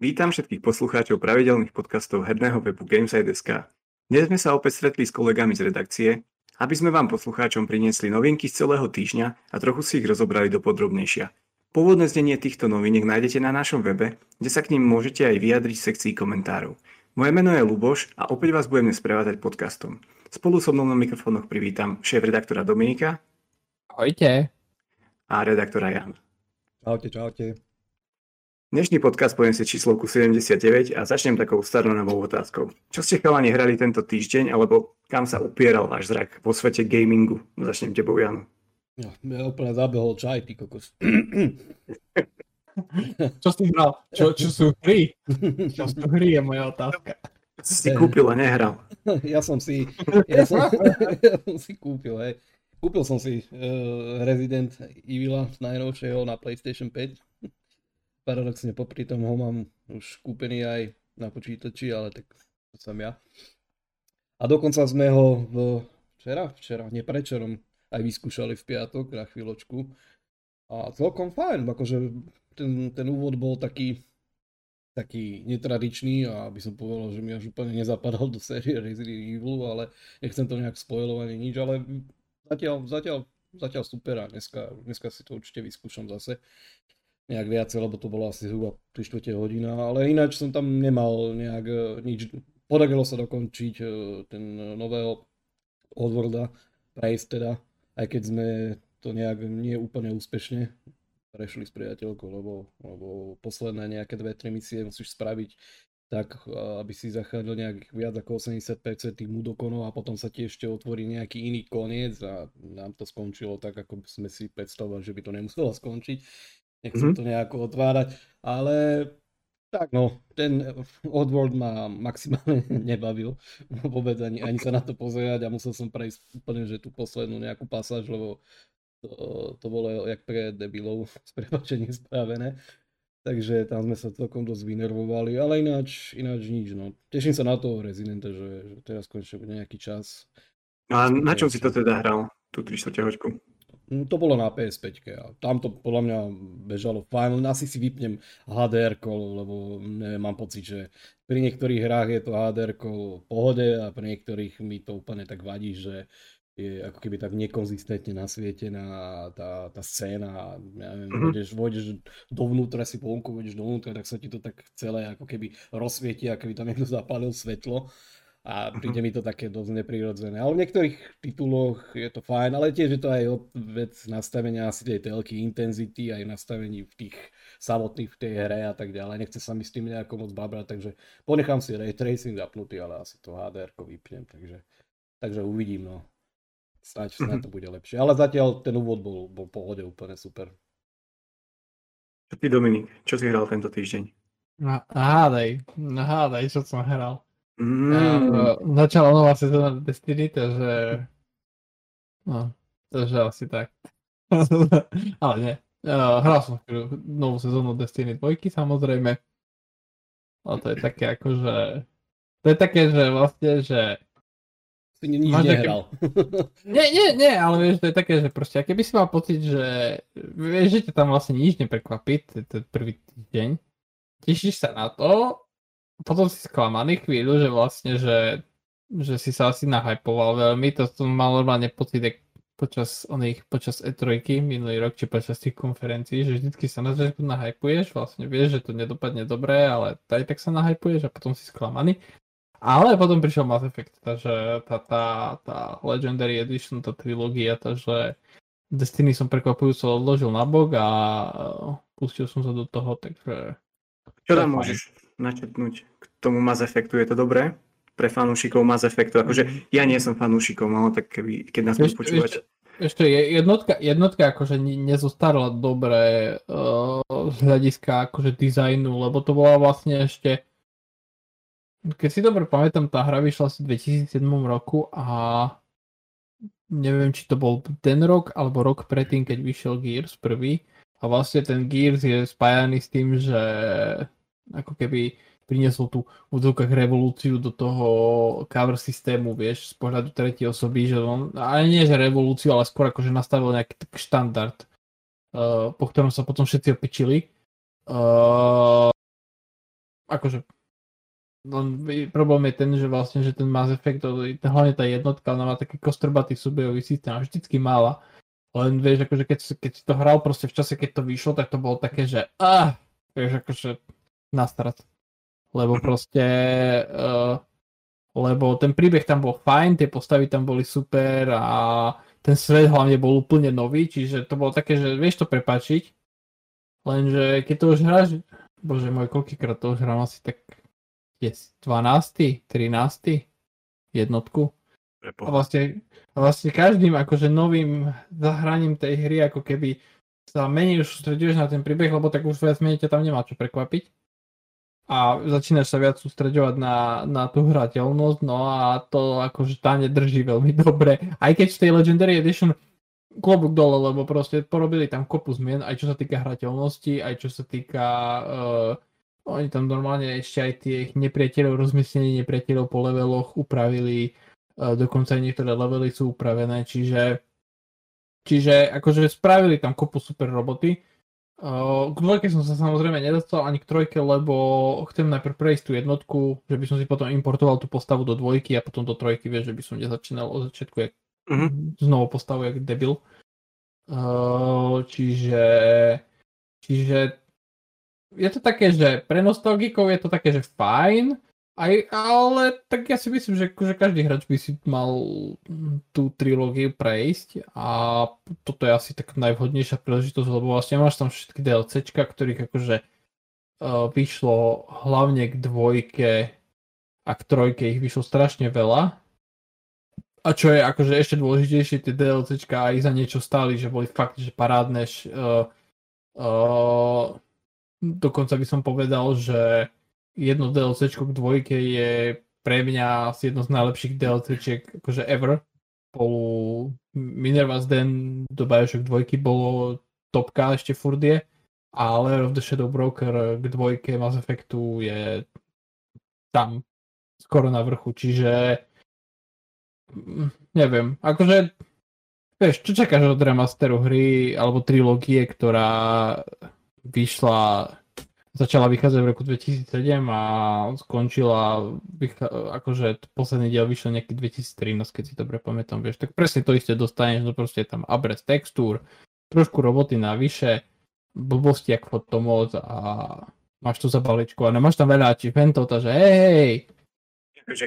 Vítam všetkých poslucháčov pravidelných podcastov herného webu Gameside.sk. Dnes sme sa opäť stretli s kolegami z redakcie, aby sme vám poslucháčom priniesli novinky z celého týždňa a trochu si ich rozobrali dopodrobnejšia. Pôvodné znenie týchto noviniek nájdete na našom webe, kde sa k nim môžete aj vyjadriť v sekcii komentárov. Moje meno je Luboš a opäť vás budem sprevádzať podcastom. Spolu so mnou na mikrofónoch privítam šéf-redaktora Dominika. Ahojte. A redaktora Jana. Čaute, čaute. Dnešný podcast poviem si číslovku 79 a začnem takou staronovou otázkou. Čo ste chalani hrali tento týždeň, alebo kam sa upieral váš zrak vo svete gamingu? Začnem tebou, Janu. Ja úplne zabehol čaj, ty kokos. Čo si hral? Čo sú hry? Čo sú hry je moja otázka. Si kúpil a nehral. Ja som si kúpil, hej. Kúpil som si Resident Evila najnovšieho na PlayStation 5. Paradoxne popri tom ho mám už kúpený aj na počítači, ale tak to som ja. A dokonca sme ho včera, neprečerom, aj vyskúšali v piatok na chvíľočku. A celkom fajn, akože ten úvod bol taký netradičný a by som povedal, že mi až úplne nezapadal do série Resident Evil, ale nechcem to nejak spoilovať nič, ale zatiaľ super a dneska si to určite vyskúšam zase. Nejak viac, lebo to bolo asi zhruba 3/4 hodina, ale ináč som tam nemal nejak nič. Podarilo sa dokončiť ten nového Outworlda, prejsť teda, aj keď sme to nejak nie úplne úspešne prešli s priateľkou, lebo posledné nejaké 2-3 misie musíš spraviť tak, aby si zachránil nejak viac ako 80% tých mudokonov a potom sa ti ešte otvorí nejaký iný koniec a nám to skončilo tak, ako sme si predstavovali, že by to nemuselo skončiť. Nechcem to nejako otvárať, ale tak no, ten Outworld ma maximálne nebavil vôbec ani sa na to pozerať a musel som prejsť úplne, že tú poslednú nejakú pasáž, lebo to bolo jak pre debilov s prepáčením spravené. Takže tam sme sa celkom dosť vynervovali, ale ináč nič, no. Teším sa na toho Residenta, že teraz konečne bude nejaký čas. A na čom si to teda hral, tú 3/4 hodinku? No, to bolo na PS5-ke a tam to podľa mňa bežalo fajn, asi si vypnem HDR-ko, lebo neviem, mám pocit, že pri niektorých hrách je to HDR-ko v pohode a pri niektorých mi to úplne tak vadí, že je ako keby tak nekonzistentne nasvietená tá scéna, ja neviem, vojdeš dovnútra, si po vonku vojdeš dovnútra, tak sa ti to tak celé ako keby rozsvieti, ako keby tam niekto zapálil svetlo. A príde mi to také dosť neprirodzené, ale v niektorých tituloch je to fajn, ale tiež je to aj vec nastavenia asi tej telky intenzity, aj nastavení v tých samotných v tej hre a tak ďalej. Nechce sa mi s tým nejako moc babrať, takže ponechám si ray tracing zapnutý, ale asi to HDR-ko vypnem, takže uvidím, no. Snáď to bude lepšie, ale zatiaľ ten úvod bol v pohode úplne super. Ty Dominik, čo si hral tento týždeň? Hádaj, čo som hral. Začala nová sezóna Destiny, takže... No, takže asi tak. Ale nie. Hral som novú sezónu Destiny 2, samozrejme. Ale to je také akože... To je také, že vlastne, že... Ty nič nehral. Nie, ale vieš, to je také, že proste, keby si mal pocit, že... Vieš, že ťa tam vlastne nič neprekvapí, ten prvý týždeň. Tešíš sa na to. Potom si sklamaný chvíľu, že vlastne, že si sa asi nahypoval veľmi, to som mal normálne pocit počas E3 minulý rok, či počas tých konferencií, že vždycky sa na začiatku nahypuješ, vlastne vieš, že to nedopadne dobre, ale aj tak sa nahypuješ a potom si sklamaný. Ale potom prišiel Mass Effect, takže tá Legendary Edition, tá trilógia, takže Destiny som prekvapujúco odložil na bok a pustil som sa do toho, takže... Čo tam môžeš načetnúť k tomu Mass Effectu, je to dobré? Pre fanúšikov Mass Effectu, akože ja nie som fanúšikom, ale tak keď nás budú počúvať. Ešte jednotka akože nezostarla dobré z hľadiska akože dizajnu, lebo to bola vlastne ešte, keď si dobre pamätám, tá hra vyšla asi v 2007 roku a neviem, či to bol ten rok alebo rok predtým, keď vyšiel Gears prvý a vlastne ten Gears je spájaný s tým, že ako keby priniesol tu v odzvukách revolúciu do toho cover systému, vieš, z pohľadu tretej osoby, že on, ale nie že revolúciu, ale skôr akože nastavil nejaký tak štandard, po ktorom sa potom všetci opičili. akože no, problém je ten, že vlastne, že ten Mass Effect, hlavne tá jednotka, ona má taký kostrbatý súbojový systém a vždycky mala. Len vieš, akože keď si to hral proste v čase, keď to vyšlo, tak to bolo také, že vieš, akože nastrat. Lebo proste, lebo ten príbeh tam bol fajn, tie postavy tam boli super a ten svet hlavne bol úplne nový, čiže to bolo také, že vieš to prepáčiť. Lenže keď to už hráš, bože môj, koľkýkrát to už hrám asi tak 12., 13. jednotku. A vlastne každým akože novým zahraním tej hry, ako keby sa menej už sústreduješ na ten príbeh, lebo tak už viac menej ťa tam nemá čo prekvapiť. A začínaš sa viac sústreďovať na tú hrateľnosť, no a to akože tá nedrží veľmi dobre. Aj keď v tej Legendary Edition klobúk dole, lebo proste porobili tam kopu zmien, aj čo sa týka hrateľnosti, aj čo sa týka oni tam normálne ešte aj tých nepriateľov, rozmiestnení nepriateľov po leveloch upravili, dokonca aj niektoré levely sú upravené, čiže akože spravili tam kopu super roboty. K dvojke som sa samozrejme nedostal ani k trojke, lebo chcem najprv prejsť tú jednotku, že by som si potom importoval tú postavu do dvojky a potom do trojky, vieš, že by som nezačínal od začiatku jak znovu postavu jak debil. Čiže je to také, že pre nostalgikov je to také, že fajn, ale tak ja si myslím, že každý hráč by si mal tú trilógiu prejsť a toto je asi tak najvhodnejšia príležitosť, lebo vlastne máš tam všetky DLCčka, ktorých akože vyšlo hlavne k dvojke a k trojke ich vyšlo strašne veľa. A čo je akože ešte dôležitejšie, tie DLCčka aj za niečo stáli, že boli fakt, že parádne. Dokonca by som povedal, že jedno DLCčko k dvojke je pre mňa asi jedno z najlepších DLCčiek akože ever. Minerva's Den do Bioshock 2 bolo topka, ešte furt je, a Lair of the Shadow Broker k dvojke Mass Effectu je tam skoro na vrchu, čiže neviem, akože vieš, čo čakáš od remasteru hry alebo trilógie, ktorá začala vychádzať v roku 2007 a skončila, akože posledný diel vyšiel nejaký 2013, keď si dobre pamätám, vieš, tak presne to isté dostaneš, no proste tam abrez textúr, trošku roboty navyše, blbosti jak fotomod a máš to za balíčku a nemáš tam veľa achievementov, takže hej. Takže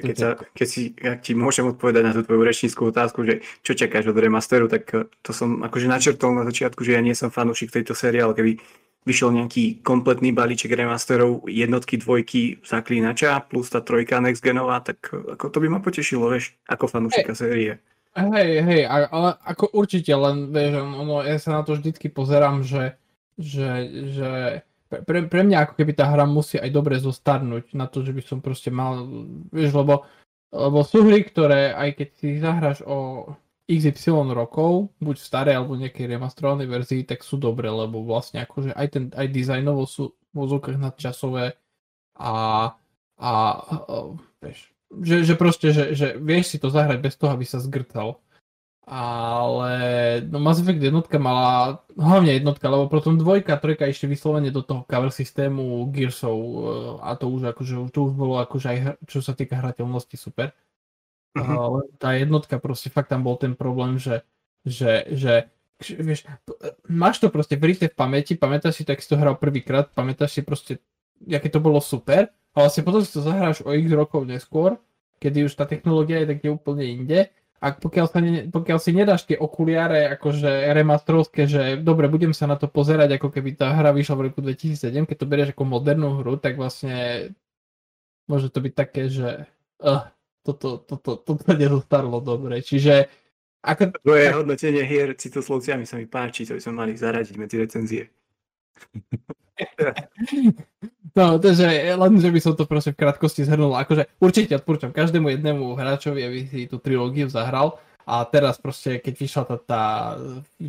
ak ti môžem odpovedať na tú tvoju rečníckú otázku, že čo čakáš od remasteru, tak to som akože načrtol na začiatku, že ja nie som fanúšik tejto série, ale keby vyšiel nejaký kompletný balíček remasterov jednotky, dvojky, Zaklínača plus tá trojka next genová, tak ako to by ma potešilo, vieš, ako fanúšika série. Hej, ale ako určite, len vieš, ja sa na to vždycky pozerám, že pre mňa ako keby tá hra musí aj dobre zostarnúť na to, že by som proste mal, vieš, lebo sú hry, ktoré aj keď si zahráš o XY rokov, buď v starej alebo nejakej remasterovanej verzii, tak sú dobré, lebo vlastne akože aj dizajnovo sú v úzokách nadčasové a vieš, že proste, že vieš si to zahrať bez toho, aby sa zgrcal. Ale no Mass Effect jednotka mala, hlavne jednotka, lebo potom dvojka, trojka ešte vyslovene do toho cover systému Gearsov a to už akože, to už bolo akože aj čo sa týka hrateľnosti super. Ale tá jednotka proste, fakt tam bol ten problém, že vieš, máš to proste vryté v pamäti, pamätáš si, tak si to hral prvýkrát, pamätáš si proste, aké to bolo super, a vlastne potom si to zahráš o x rokov neskôr, kedy už tá technológia je tak úplne inde, a pokiaľ si nedáš tie okuliare akože remasterovské, že dobre, budem sa na to pozerať, ako keby tá hra vyšla v roku 2007, keď to berieš ako modernú hru, tak vlastne môže to byť také, že toto nezostarlo dobre, čiže ako... To je hodnotenie hier citoslovciami, sa mi páči, to by sme mali zaradiť medzi recenzie. No, takže len, že by som to proste v krátkosti zhrnul, akože určite odporúčam každému jednému hráčovi, aby si tú trilógiu zahral a teraz proste, keď vyšla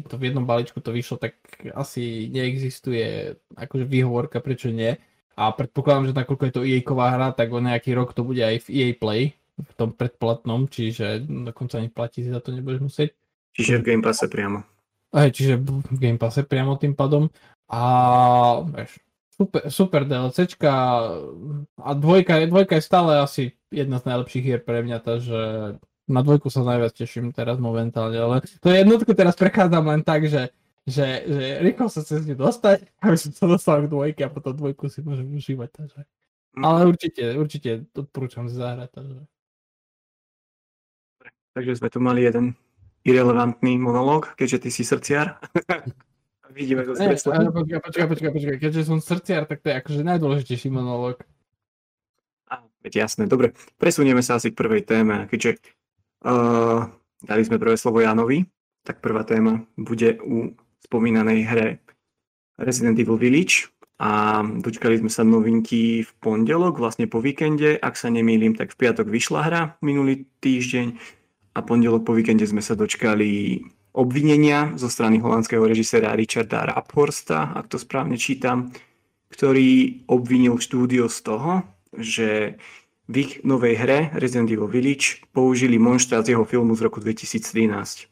to v jednom balíčku to vyšlo, tak asi neexistuje akože výhovorka, prečo nie. A predpokladám, že nakoľko je to EA-ková hra, tak o nejaký rok to bude aj v EA Play, v tom predplatnom, čiže dokonca ani platí si za to nebudeš musieť. Čiže v Game Passe priamo. Čiže v Game Passe priamo tým pádom. A super DLCčka a dvojka je stále asi jedna z najlepších hier pre mňa, takže na dvojku sa najviac teším teraz momentálne, ale to jednotku teraz prechádzam len tak, že rýchlo sa cez ňu dostať, aby som sa dostal k dvojke a potom dvojku si môžem užívať, takže. Ale určite odporúčam si zahrať, takže. Takže sme tu mali jeden irelevantný monológ, keďže ty si srdciar. Vidíme to skreslené. Počkaj, keďže som srdciar, tak to je akože najdôležitejší monológ. Jasné, dobre. Presunieme sa asi k prvej téme, keďže dali sme prvé slovo Janovi, tak prvá téma bude u spomínanej hre Resident Evil Village a dočkali sme sa novinky v pondelok, vlastne po víkende, ak sa nemýlim, tak v piatok vyšla hra minulý týždeň a pondelok po víkende sme sa dočkali obvinenia zo strany holandského režiséra Richarda Raphorsta, ak to správne čítam, ktorý obvinil štúdio z toho, že v ich novej hre Resident Evil Village použili monštra z jeho filmu z roku 2013.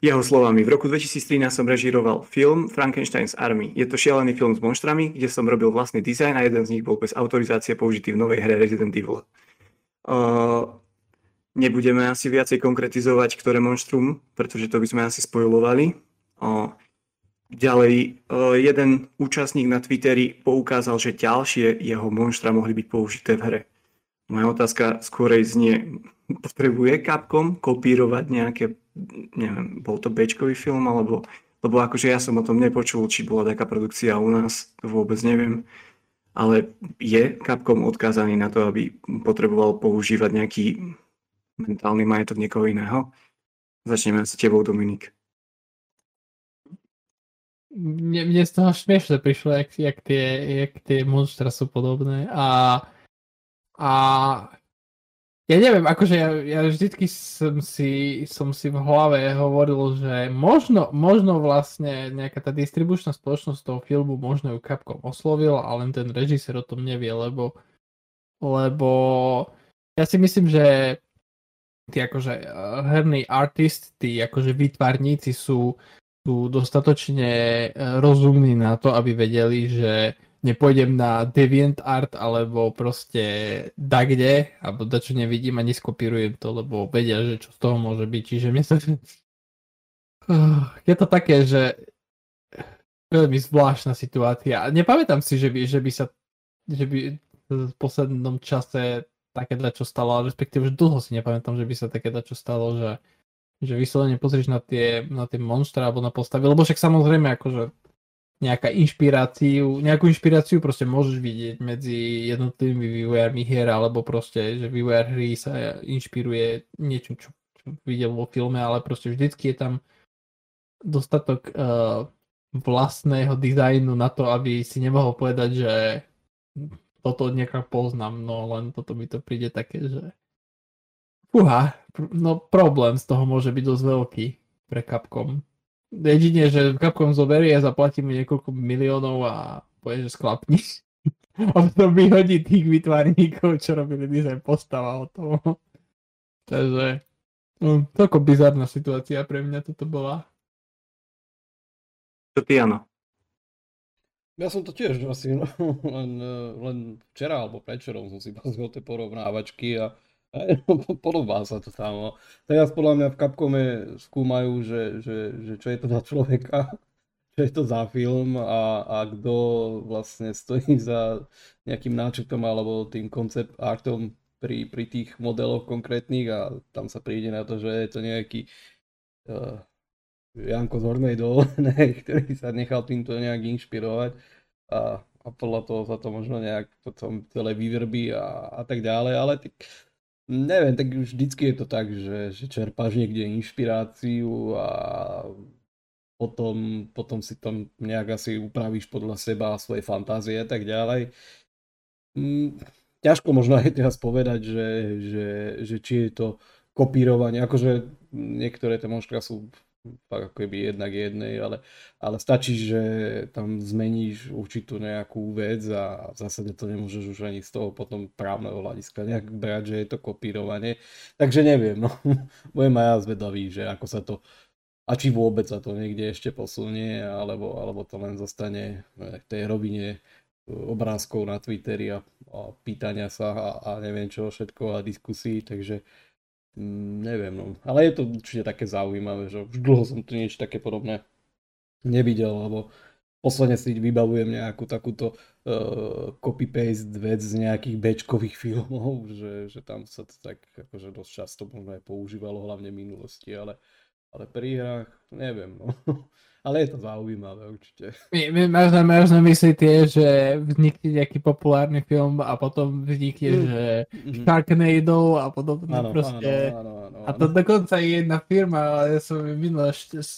Jeho slovami, v roku 2013 som režíroval film Frankenstein's Army. Je to šialený film s monštrami, kde som robil vlastný dizajn a jeden z nich bol bez autorizácie použitý v novej hre Resident Evil. Nebudeme asi viacej konkretizovať, ktoré monštrum, pretože to by sme asi spoilovali. Ďalej, jeden účastník na Twitteri poukázal, že ďalšie jeho monštra mohli byť použité v hre. Moja otázka skorej znie, potrebuje Capcom kopírovať nejaké, neviem, bol to B-čkový film, alebo, lebo akože ja som o tom nepočul, či bola taká produkcia u nás, to vôbec neviem. Ale je Capcom odkázaný na to, aby potreboval používať nejaký mentálny majetok niekoho iného? Začneme s tebou, Dominik. Mne z toho smiešne prišlo, jak tie monštra sú podobné a ja neviem, akože ja vždycky som si v hlave hovoril, že možno vlastne nejaká tá distribučná spoločnosť toho filmu možno ju Capcom oslovila a len ten režisér o tom nevie, lebo ja si myslím, že tí akože herní artisti, tí akože výtvarníci sú dostatočne rozumní na to, aby vedeli, že nepôjdem na DeviantArt alebo proste dakde, alebo dačo nevidím a neskopírujem to, lebo vedia, že čo z toho môže byť. Čiže mne sa... Je to také, že veľmi zvláštna situácia. Nepamätám si, že by v poslednom čase také dačo stalo, respektíve už dlho si nepamätám, že by sa také dačo stalo, že vyslovene pozrieš na tie monstra alebo na postavy, lebo však samozrejme akože nejakú inšpiráciu proste môžeš vidieť medzi jednotlivými vývojármi hier, alebo proste, že vývojár hry sa inšpiruje niečo, čo videl vo filme, ale proste vždycky je tam dostatok vlastného dizajnu na to, aby si nemohol povedať, že toto odnieka poznám, no len toto mi to príde také, že fúha, no problém z toho môže byť dosť veľký pre Capcom. Jedine, že Capcom zoberie a zaplatí mu niekoľko miliónov a povie, že sklapni. A potom vyhodí tých vytvarníkov, čo robili dizajn postava o tom. Takže, toľko bizarná situácia pre mňa toto bola. To ty, Jano. Ja som to tiež asi len včera alebo predčerom som si pozrel tie porovnávačky a podobá sa to tam. Teraz podľa mňa v Capcome skúmajú, že čo je to za človeka, čo je to za film a kto vlastne stojí za nejakým náčrtom alebo tým koncept artom pri tých modeloch konkrétnych a tam sa príde na to, že je to nejaký... Janko z Hornej Dolnej, ktorý sa nechal týmto nejak inšpirovať a podľa toho sa to možno nejak potom celé vyvrbí a tak ďalej, ale tak, neviem, tak vždycky je to tak, že čerpáš niekde inšpiráciu a potom si tam nejak asi upravíš podľa seba svoje fantázie a tak ďalej. Ťažko možno aj teraz povedať, že či je to kopírovanie, akože niektoré tie monštra sú tak ako keby jednak jednej, ale stačí, že tam zmeníš určitú nejakú vec a v zásade to nemôžeš už ani z toho potom právneho hľadiska nejak brať, že je to kopírovanie. Takže neviem, no. Budem aj ja zvedavý, že ako sa to A či vôbec sa to niekde ešte posunie, alebo to len zostane v tej rovine obrázkov na Twitteri a pýtania sa a neviem čo všetko a diskusí, takže neviem. No. Ale je to určite také zaujímavé, že už dlho som tu niečo také podobné nevidel, lebo posledne si vybavujem nejakú takúto copy-paste vec z nejakých bečkových filmov, že tam sa to tak akože dosť často možno aj používalo, hlavne v minulosti, ale pri hrách neviem, no. Ale je to zaujímavé určite. Máš na mysli tie, že vznikne nejaký populárny film a potom vznikne, že Sharknado a podobne proste. Áno. A to dokonca je jedna firma, ja som minul,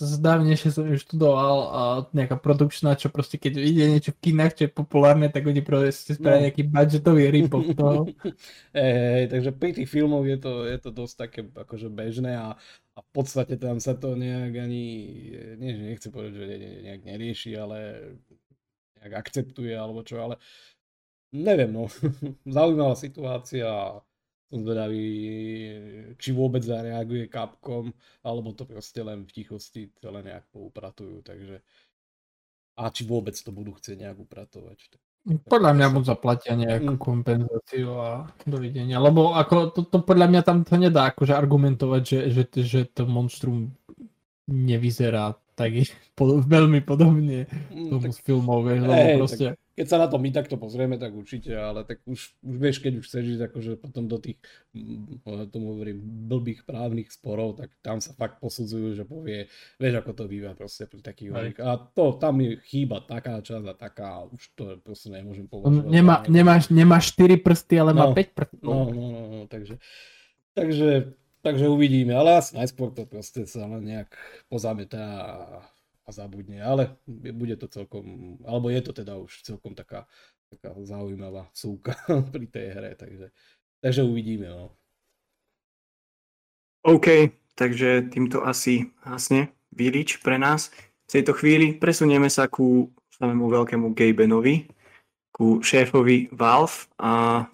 zdávnejšie som ju študoval, a nejaká produkčná, čo proste keď ide niečo v kinách, čo je populárne, tak oni proste spravia nejaký budgetový rip-off toho. Takže pri tých filmov je to dosť také akože bežné a v podstate tam sa to nejak ani, nechcem povedať, že nejak nerieši, ale nejak akceptuje alebo čo, ale neviem, no, zaujímavá situácia, som zvedavý, či vôbec zareaguje Capcom, alebo to proste len v tichosti celé nejak poupratujú, takže a či vôbec to budú chcieť nejak upratovať. Podľa mňa mu zaplatia nejakú kompenzáciu a dovidenia, lebo ako to podľa mňa tam to nedá akože argumentovať, že to monštrum nevyzerá tak veľmi podobne tomu z filmov, vieš, lebo proste... Keď sa na to my takto pozrieme, tak určite, ale tak už vieš, keď už chceš ísť akože potom do tých, tomu hovorím, blbých právnych sporov, tak tam sa fakt posudzujú, že povie, vieš, ako to býva proste pri takých hovorách. A to, tam mi chýba taká časť a taká, už to proste nemôžem považovať. Nemá 4 prsty, ale má 5 prstov. No, takže uvidíme, ale asi najskôr to proste sa nejak pozametá a zabudne, ale bude to celkom, alebo je to teda už celkom taká zaujímavá súka pri tej hre, takže uvidíme. No. OK, takže týmto asi hasne výrič pre nás. V tejto chvíli presunieme sa ku samému veľkému Gabenovi, ku šéfovi Valve a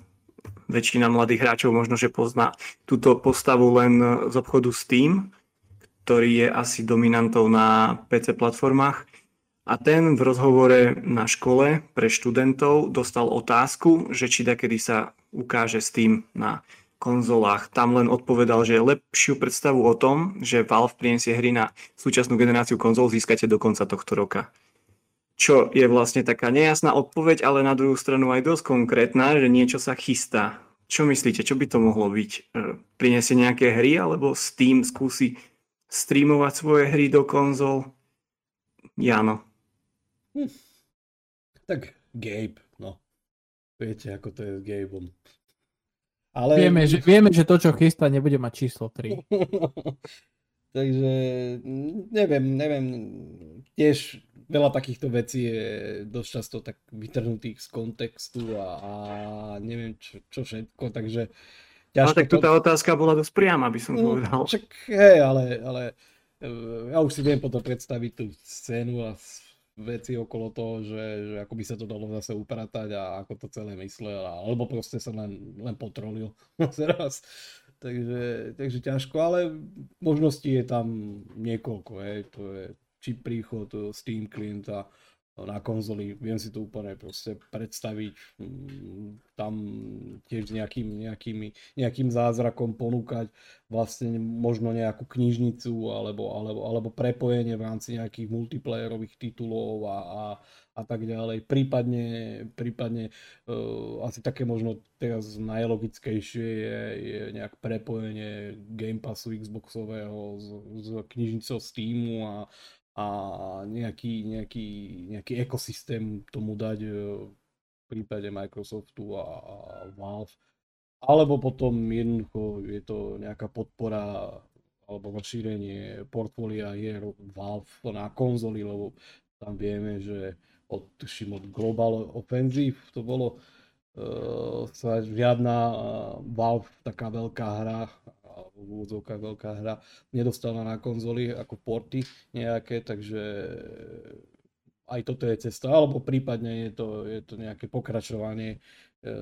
väčšina mladých hráčov možno, že pozná túto postavu len z obchodu Steam, ktorý je asi dominantou na PC platformách. A ten v rozhovore na škole pre študentov dostal otázku, že či dakedy sa ukáže Steam na konzolách. Tam len odpovedal, že lepšiu predstavu o tom, že Valve prinesie hry na súčasnú generáciu konzol, získate do konca tohto roka. Čo je vlastne taká nejasná odpoveď, ale na druhú stranu aj dosť konkrétna, že niečo sa chystá. Čo myslíte, čo by to mohlo byť? Prinesie nejaké hry, alebo Steam skúsi streamovať svoje hry do konzol? Jano. Tak Gabe, no. Viete, ako to je s Gabeom. Ale... Vieme, že to, čo chystá, nebude mať číslo 3. Takže neviem. Tiež veľa takýchto vecí je dosť často tak vytrhnutých z kontextu a neviem čo všetko, takže ťažko. Ale tak tu tá otázka bola dosť priama, by som povedal. Však hej, ale ja už si viem potom predstaviť tú scénu a veci okolo toho, že ako by sa to dalo zase upratať a ako to celé myslel, alebo proste sa len potrolil teraz. Takže ťažko, ale možností je tam niekoľko, to je či príchod Steam klienta na konzoli, viem si to úplne proste predstaviť, tam tiež s nejakým zázrakom ponúkať vlastne možno nejakú knižnicu alebo prepojenie v rámci nejakých multiplayerových titulov a tak ďalej, prípadne asi také možno teraz najlogickejšie je nejak prepojenie Game Passu Xboxového s knižnicou Steamu a nejaký ekosystém tomu dať v prípade Microsoftu a Valve. Alebo potom jednoducho je to nejaká podpora alebo rozšírenie portfólia hier Valve na konzoli, lebo tam vieme, že od Global Offensive to bolo sa žiadna Valve taká veľká hra alebo v úvodzovkách veľká hra nedostala na konzoli ako porty nejaké, takže aj toto je cesta, alebo prípadne je to nejaké pokračovanie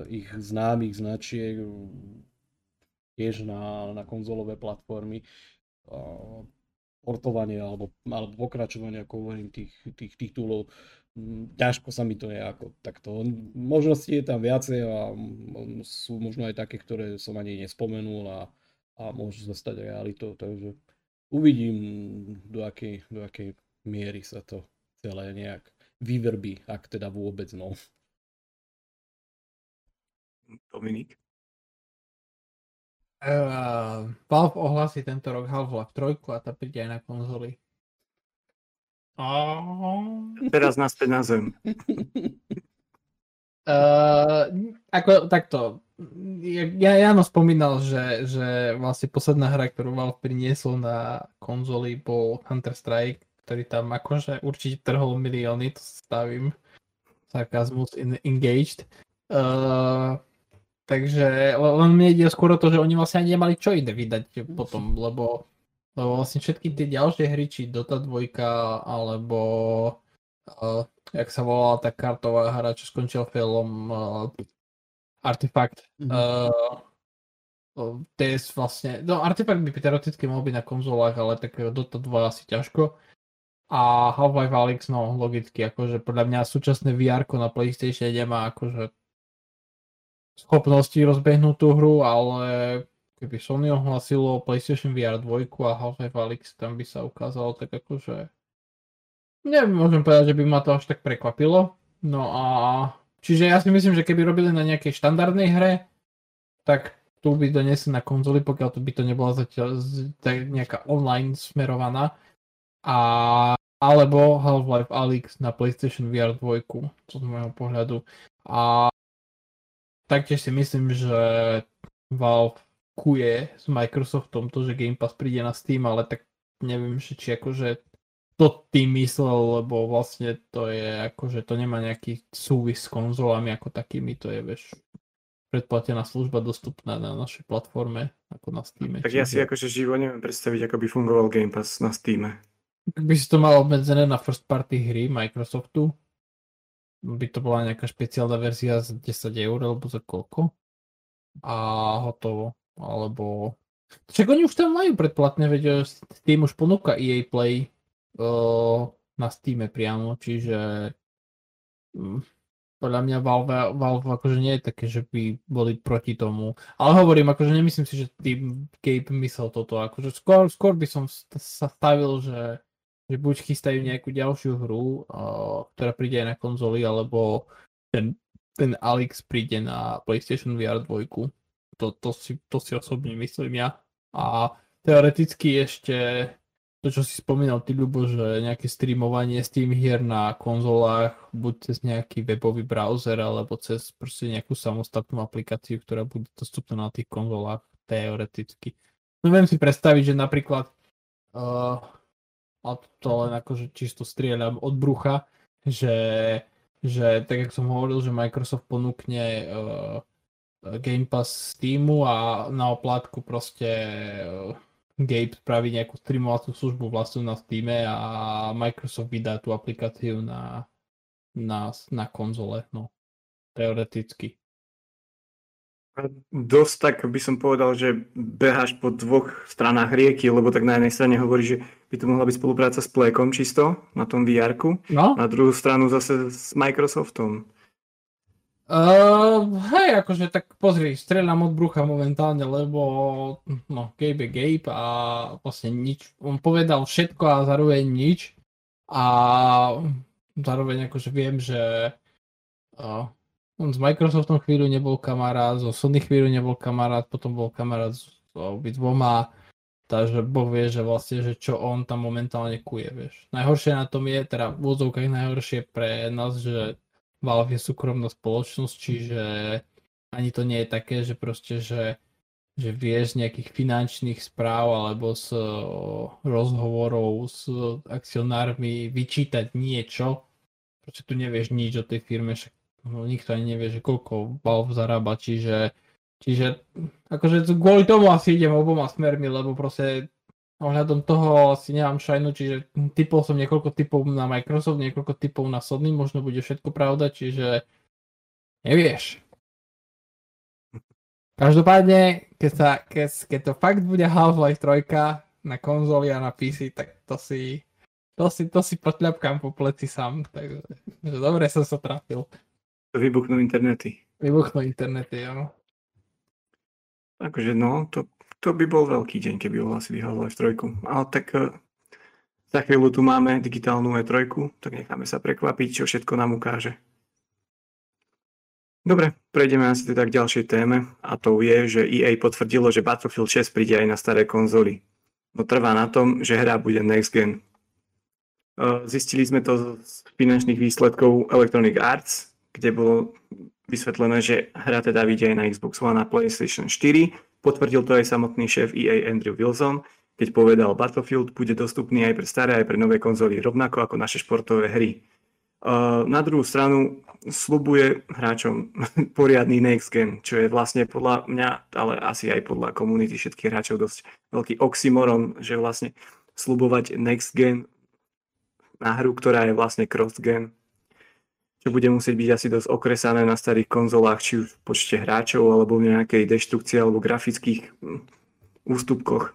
ich známych značiek tiež na konzolové platformy. portovania alebo pokračovania, ako hovorím, tých titulov. Ťažko sa mi to nejako takto. Možnosti je tam viacej a sú možno aj také, ktoré som ani nespomenul a môžu sa stať realitou. Takže uvidím, do akej miery sa to celé nejak vyvrbí, ak teda vôbec, no. Dominik? Valve ohlási tento rok Half-Life 3 a tá príde aj na konzoli. Teraz naspäť na zem. Ako takto. Jano spomínal, že vlastne posledná hra, ktorú Valve priniesol na konzoli, bol Hunter Strike, ktorý tam akože určite trhol milióny, to stavím. Sarkazmus engaged. Takže len mne ide skôr o to, že oni vlastne ani nemali čo iné vydať potom, lebo vlastne všetky tie ďalšie hry, či Dota 2, alebo jak sa volala tá kartová hra, čo skončil failom, Artefakt. TS vlastne, no Artefakt by teoreticky mohol byť na konzolách, ale tak Dota 2 asi ťažko. A Half-Life Alyx, no logicky, akože podľa mňa súčasné VR-ko na PlayStation nemá akože schopnosti rozbehnúť tú hru, ale keby Sony ohlasilo PlayStation VR 2 a Half-Life Alyx, tam by sa ukázalo tak akože... Neviem, môžem povedať, že by ma to až tak prekvapilo. No a... Čiže ja si myslím, že keby robili na nejakej štandardnej hre, tak tu by donesli na konzoli, pokiaľ to by to nebola zatiaľ nejaká online smerovaná. Alebo Half-Life Alyx na PlayStation VR 2, to z môjho pohľadu. A taktiež si myslím, že Valve kuje s Microsoftom to, že Game Pass príde na Steam, ale tak neviem, či akože to tým myslel, lebo vlastne to je akože to nemá nejaký súvis s konzolami ako takými, to je vieš predplatená služba dostupná na našej platforme ako na Steame. Tak ja si akože živo neviem predstaviť, ako by fungoval Game Pass na Steame. Ak by si to mal obmedzené na first party hry Microsoftu, by to bola nejaká špeciálna verzia za €10 alebo za koľko a hotovo, alebo však oni už tam majú predplatné, veď Steam už ponúka EA Play na Steame priamo, čiže podľa mňa Valve akože nie je také, že by boli proti tomu, ale hovorím, akože nemyslím si, že tým Gabe myslel toto, akože skôr by som sa stavil, že buď chystajú nejakú ďalšiu hru, ktorá príde aj na konzoli, alebo ten Alyx príde na PlayStation VR 2. To si osobne myslím ja. A teoreticky ešte to, čo si spomínal ty, Ľubo, že nejaké streamovanie Steam hier na konzolách, buď cez nejaký webový browser, alebo cez proste nejakú samostatnú aplikáciu, ktorá bude dostupná na tých konzolách, teoreticky. No viem si predstaviť, že napríklad... A to len akože čisto strieľam od brucha, že tak jak som hovoril, že Microsoft ponúkne Game Pass Steamu a na oplátku proste Gabe spraví nejakú streamovacú službu vlastnú na Steame a Microsoft vydá tú aplikáciu na konzole, no teoreticky. Dosť tak by som povedal, že beháš po dvoch stranách rieky, lebo tak na jednej strane hovoríš, že by to mohla byť spolupráca s Playkom čisto, na tom VR-ku, no? Na druhú stranu zase s Microsoftom. Hej, akože tak pozri, strieľam od brucha momentálne, lebo no, Gabe je Gabe a vlastne nič, on povedal všetko a zároveň nič a zároveň akože viem, že... On s Microsoftom chvíľu nebol kamarát, zo Sony chvíľu nebol kamarát, potom bol kamarát s obidvoma, takže Boh vie, že vlastne, že čo on tam momentálne kuje, vieš. Najhoršie na tom je, teda v odzovkách najhoršie pre nás, že Valve je súkromná spoločnosť, čiže ani to nie je také, že proste, že vieš z nejakých finančných správ alebo z rozhovorov s akcionármi vyčítať niečo, pretože tu nevieš nič o tej firme, však no, nikto ani nevie, že koľko Valve zarába, čiže akože kvôli tomu asi idem oboma smermi, lebo proste ohľadom toho asi nemám šajnu, čiže typol som niekoľko typov na Microsoft, niekoľko typov na Sony, možno bude všetko pravda, čiže nevieš. Každopádne, keď to fakt bude Half-Life 3, na konzoli a na PC, tak to si potľapkám po pleci sám, takže dobre som sa trafil. Vybuchnú internety. Áno. Takže no, to by bol veľký deň, keby bol asi Half-Life 3. Ale tak za chvíľu tu máme digitálnu E3, tak necháme sa prekvapiť, čo všetko nám ukáže. Dobre, prejdeme asi teda k ďalšej téme a to je, že EA potvrdilo, že Battlefield 6 príde aj na staré konzoly. No trvá na tom, že hra bude next gen. Zistili sme to z finančných výsledkov Electronic Arts, kde bolo vysvetlené, že hra teda vyjde aj na Xbox One a PlayStation 4. Potvrdil to aj samotný šéf EA Andrew Wilson, keď povedal, Battlefield bude dostupný aj pre staré, aj pre nové konzoly, rovnako ako naše športové hry. Na druhú stranu sľubuje hráčom poriadny next gen, čo je vlastne podľa mňa, ale asi aj podľa komunity všetkých hráčov dosť veľký oxymoron, že vlastne sľubovať next gen na hru, ktorá je vlastne cross gen, čo bude musieť byť asi dosť okresané na starých konzolách, či už v počte hráčov, alebo v nejakej deštrukcii, alebo grafických ústupkoch.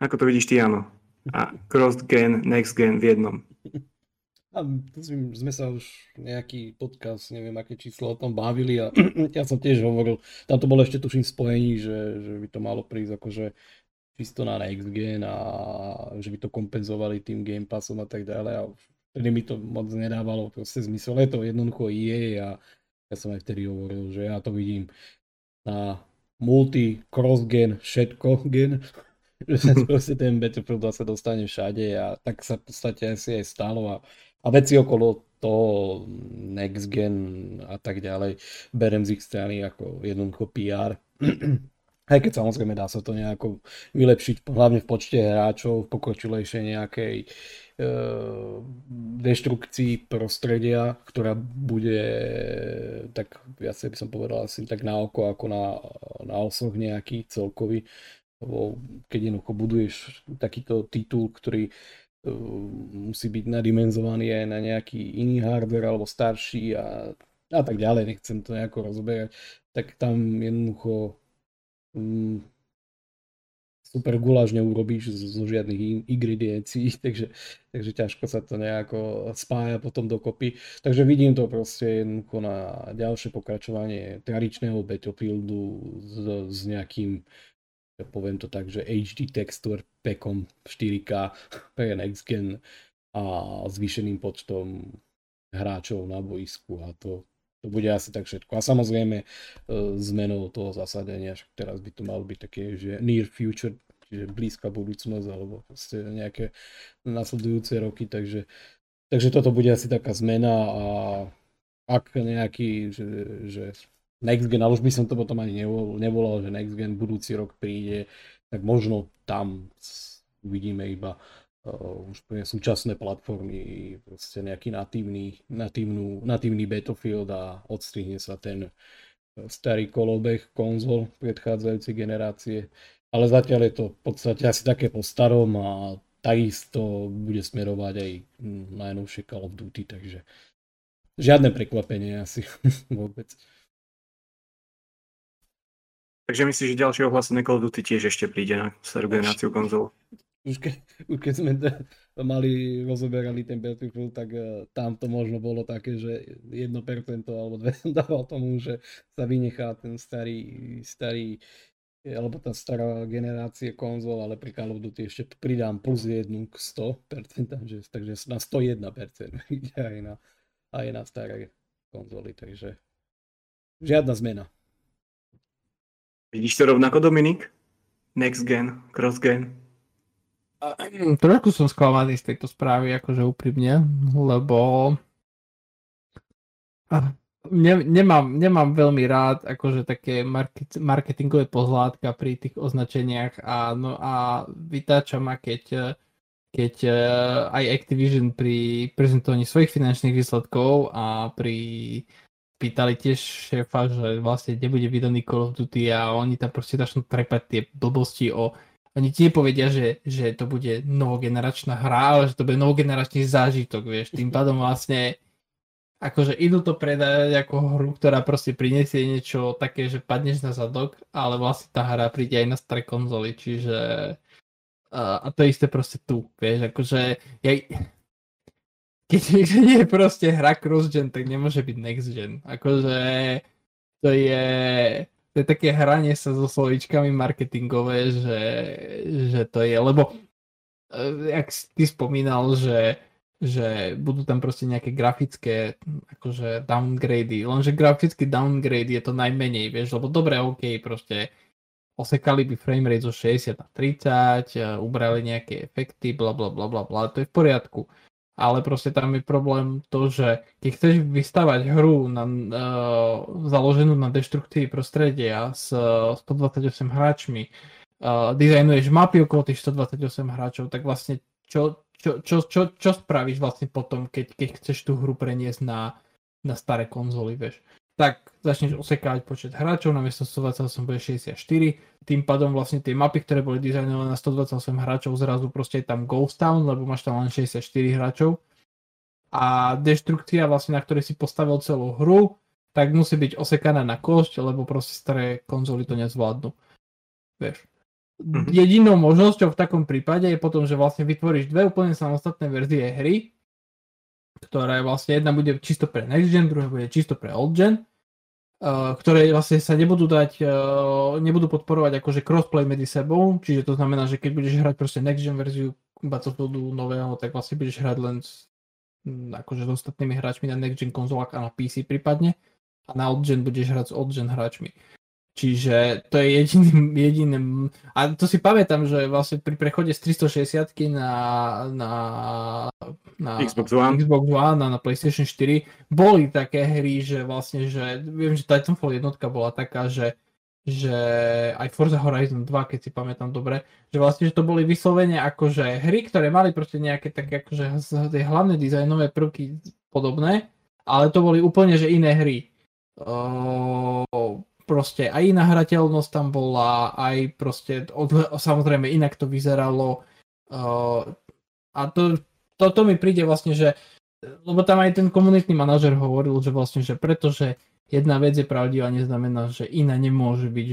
Ako to vidíš ty, Jano? A cross gen, next gen v jednom. A sme sa už nejaký podcast, neviem aké číslo o tom bavili a ja som tiež hovoril, tam to bolo ešte tuším spojení, že by to malo prísť akože čisto na next gen a že by to kompenzovali tým Game Passom a tak ďalej a vtedy mi to moc nedávalo proste zmysel, je to jednoducho EA a ja som aj vtedy hovoril, že ja to vidím na multi, cross gen, všetko gen. Že proste ten Battlefield sa dostane všade a tak sa v podstate asi aj stalo a veci okolo toho next gen a tak ďalej berem z ich strany ako jednoducho PR. Aj keď samozrejme dá sa to nejako vylepšiť, hlavne v počte hráčov, v pokročilejšej nejakej deštrukcii prostredia, ktorá bude tak viacej by som povedal asi tak na oko ako na osoch nejaký celkový. Lebo keď jednoducho buduješ takýto titul, ktorý musí byť nadimenzovaný aj na nejaký iný hardware alebo starší a tak ďalej, nechcem to nejako rozoberať, tak tam jednoducho super guláš neurobíš zo žiadnych ingrediencií, takže ťažko sa to nejako spája potom dokopy. Takže vidím to proste jednoducho na ďalšie pokračovanie tradičného Battlefieldu s nejakým, ja poviem to tak, že HD texture packom 4K pre next gen a zvýšeným počtom hráčov na boisku a to bude asi tak všetko. A samozrejme zmenou toho zasadenia, však teraz by to malo byť také, že near future, čiže blízka budúcnosť alebo proste nejaké nasledujúce roky, takže toto bude asi taká zmena a ak nejaký, že next gen, ale už by som to potom ani nevolal, že next gen budúci rok príde, tak možno tam uvidíme iba už pre súčasné platformy proste nejaký natívny Battlefield a odstrihne sa ten starý kolobeh konzol predchádzajúcej generácie, ale zatiaľ je to v podstate asi také po starom a takisto bude smerovať aj najnovšie Call of Duty, takže žiadne prekvapenie asi vôbec. Takže myslíš, že ďalšie ohlásené Call of Duty tiež ešte príde na starú generáciu konzol? Už keď sme rozoberali ten Battlefield, tak tam to možno bolo také, že 1% alebo 2% dával tomu, že sa vynechá ten starý alebo tá stará generácia konzol, ale pri Call of Duty ešte pridám plus 1 k 100%, takže na 101% ide aj na staré konzoly, takže žiadna zmena. Vidíš to rovnako, Dominik? Next gen, cross gen? Trošku som sklamaný z tejto správy, akože úprimne, lebo nemám veľmi rád akože také marketingové pozlátka pri tých označeniach a vytáča ma, keď aj Activision pri prezentovaní svojich finančných výsledkov a pýtali tiež šéfa, že vlastne nebude vydaný Call of Duty a oni tam proste začnú trepať tie blbosti Oni ti nepovedia, že to bude novogeneračná hra, ale že to bude novogeneračný zážitok, vieš. Tým pádom vlastne akože idú to predávať ako hru, ktorá proste prinesie niečo také, že padneš na zadok, ale vlastne tá hra príde aj na staré konzoly, čiže A to isté proste tu, vieš, akože keď nie je proste hra cross-gen, tak nemôže byť next-gen. Akože to je také hranie sa so slovíčkami marketingové, že to je, lebo jak ty spomínal, že budú tam proste nejaké grafické akože downgrady, lenže grafický downgrade je to najmenej, vieš, lebo dobre, okej, proste osekali by framerate zo 60 na 30, ubrali nejaké efekty, blablabla, to je v poriadku. Ale proste tam je problém to, že keď chceš vystavať hru na, založenú na deštrukcii prostredia s 128 hráčmi, dizajnuješ mapy okolo tých 128 hráčov, tak vlastne čo spravíš vlastne potom, keď chceš tú hru preniesť na staré konzoly, vieš? Tak začneš osekávať počet hráčov, namiesto 128 bude 64, tým pádom vlastne tie mapy, ktoré boli dizajnované na 128 hráčov, zrazu proste je tam ghost town, lebo máš tam len 64 hráčov. A deštrukcia vlastne, na ktorej si postavil celú hru, tak musí byť osekaná na košť, lebo proste staré konzoly to nezvládnu. Vieš. Jedinou možnosťou v takom prípade je potom, že vlastne vytvoríš dve úplne samostatné verzie hry, ktoré vlastne jedna bude čisto pre next gen, druhá bude čisto pre old gen, ktoré vlastne sa nebudú podporovať akože crossplay medzi sebou, čiže to znamená, že keď budeš hrať proste next gen verziu Battlefieldu nového, tak vlastne budeš hrať len akože s ostatnými hráčmi na next gen konzolách a na PC prípadne, a na old gen budeš hrať s old gen hráčmi. Čiže to je jediné. A to si pamätám, že vlastne pri prechode z 360-ky na Xbox One a na PlayStation 4 boli také hry, že vlastne, že viem, že Titanfall 1 bola taká, že aj Forza Horizon 2, keď si pamätám dobre, že vlastne, že to boli vyslovene akože hry, ktoré mali proste nejaké také akože tie hlavné dizajnové prvky podobné, ale to boli úplne, že iné hry. Proste aj iná hrateľnosť tam bola, aj proste, samozrejme inak to vyzeralo. A to mi príde vlastne, že, lebo tam aj ten komunitný manažer hovoril, že vlastne, že pretože jedna vec je pravdivá, neznamená, že iná nemôže byť,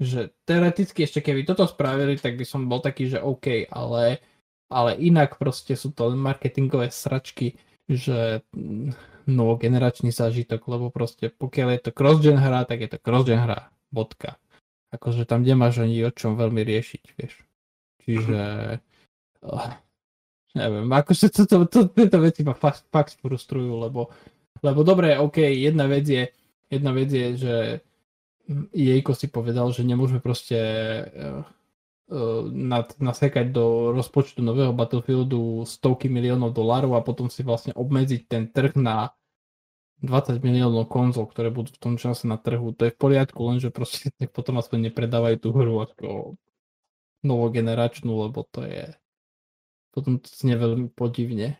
že teoreticky ešte keby toto spravili, tak by som bol taký, že OK, ale inak proste sú to marketingové sračky, že novogeneračný zážitok, lebo proste pokiaľ je to cross-gen hra, tak je to cross-gen hra, bodka. Akože tam nemáš ani o čom veľmi riešiť, vieš. Čiže neviem, akože tieto veci ma fakt frustrujú, lebo dobre, ok, jedna vec je, že Jejko si povedal, že nemôžeme proste nasekať do rozpočtu nového Battlefieldu $100 miliónov a potom si vlastne obmedziť ten trh na 20 miliónov konzol, ktoré budú v tom čase na trhu. To je v poriadku, lenže proste potom aspoň nepredávajú tú hru ako novogeneračnú, lebo to je potom to znie veľmi podivne.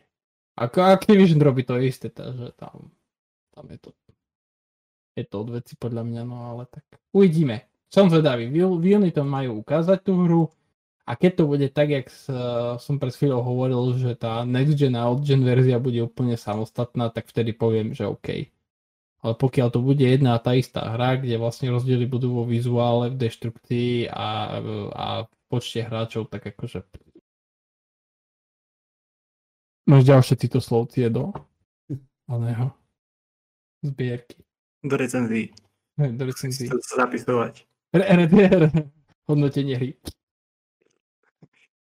Ako Activision robí to isté, takže tam je to odveci podľa mňa, no ale tak uvidíme. Som zvedavý, výjony to majú ukázať tú hru a keď to bude tak, jak som pred chvíľou hovoril, že tá next gen a old gen verzia bude úplne samostatná, tak vtedy poviem, že OK. Ale pokiaľ to bude jedna a tá istá hra, kde vlastne rozdiely budú vo vizuále, v deštrukcii a v počte hráčov, tak akože máš ďalšie títo slovcie do oného zbierky. Do recenzií. Zapisovať. Hodnotenie hry.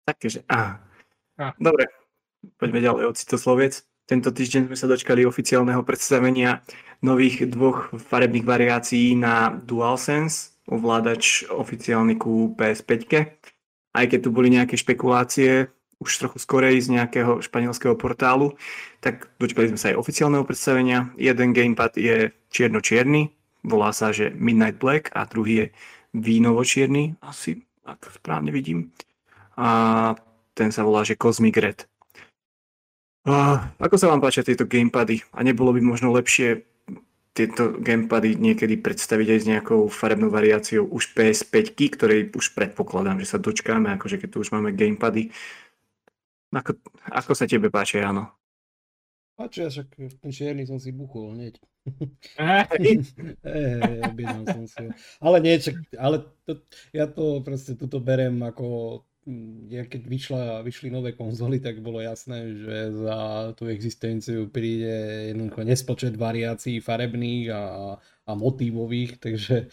Takže, Dobre, poďme ďalej od citosloviec. Tento týždeň sme sa dočkali oficiálneho predstavenia nových dvoch farebných variácií na DualSense, ovládač oficiálny ku PS5-ke. Aj keď tu boli nejaké špekulácie, už trochu skorej z nejakého španielského portálu, tak dočkali sme sa aj oficiálneho predstavenia. Jeden gamepad je čierno-čierny, volá sa, že Midnight Black, a druhý je vínovočierny, asi, ak správne vidím. A ten sa volá, že Cosmic Red. A ako sa vám páčia tieto gamepady? A nebolo by možno lepšie tieto gamepady niekedy predstaviť aj s nejakou farebnou variáciou už PS5-ky, ktorej už predpokladám, že sa dočkáme, akože keď tu už máme gamepady. Ako sa tebe páčia, Jano? Páčia, však ten čierny som si buchol hneď. Objednal som si. Ale nie, ja to proste tuto beriem ako keď vyšli nové konzoly, tak bolo jasné, že za tú existenciu príde jednoducho nespočet variácií farebných a motívových, takže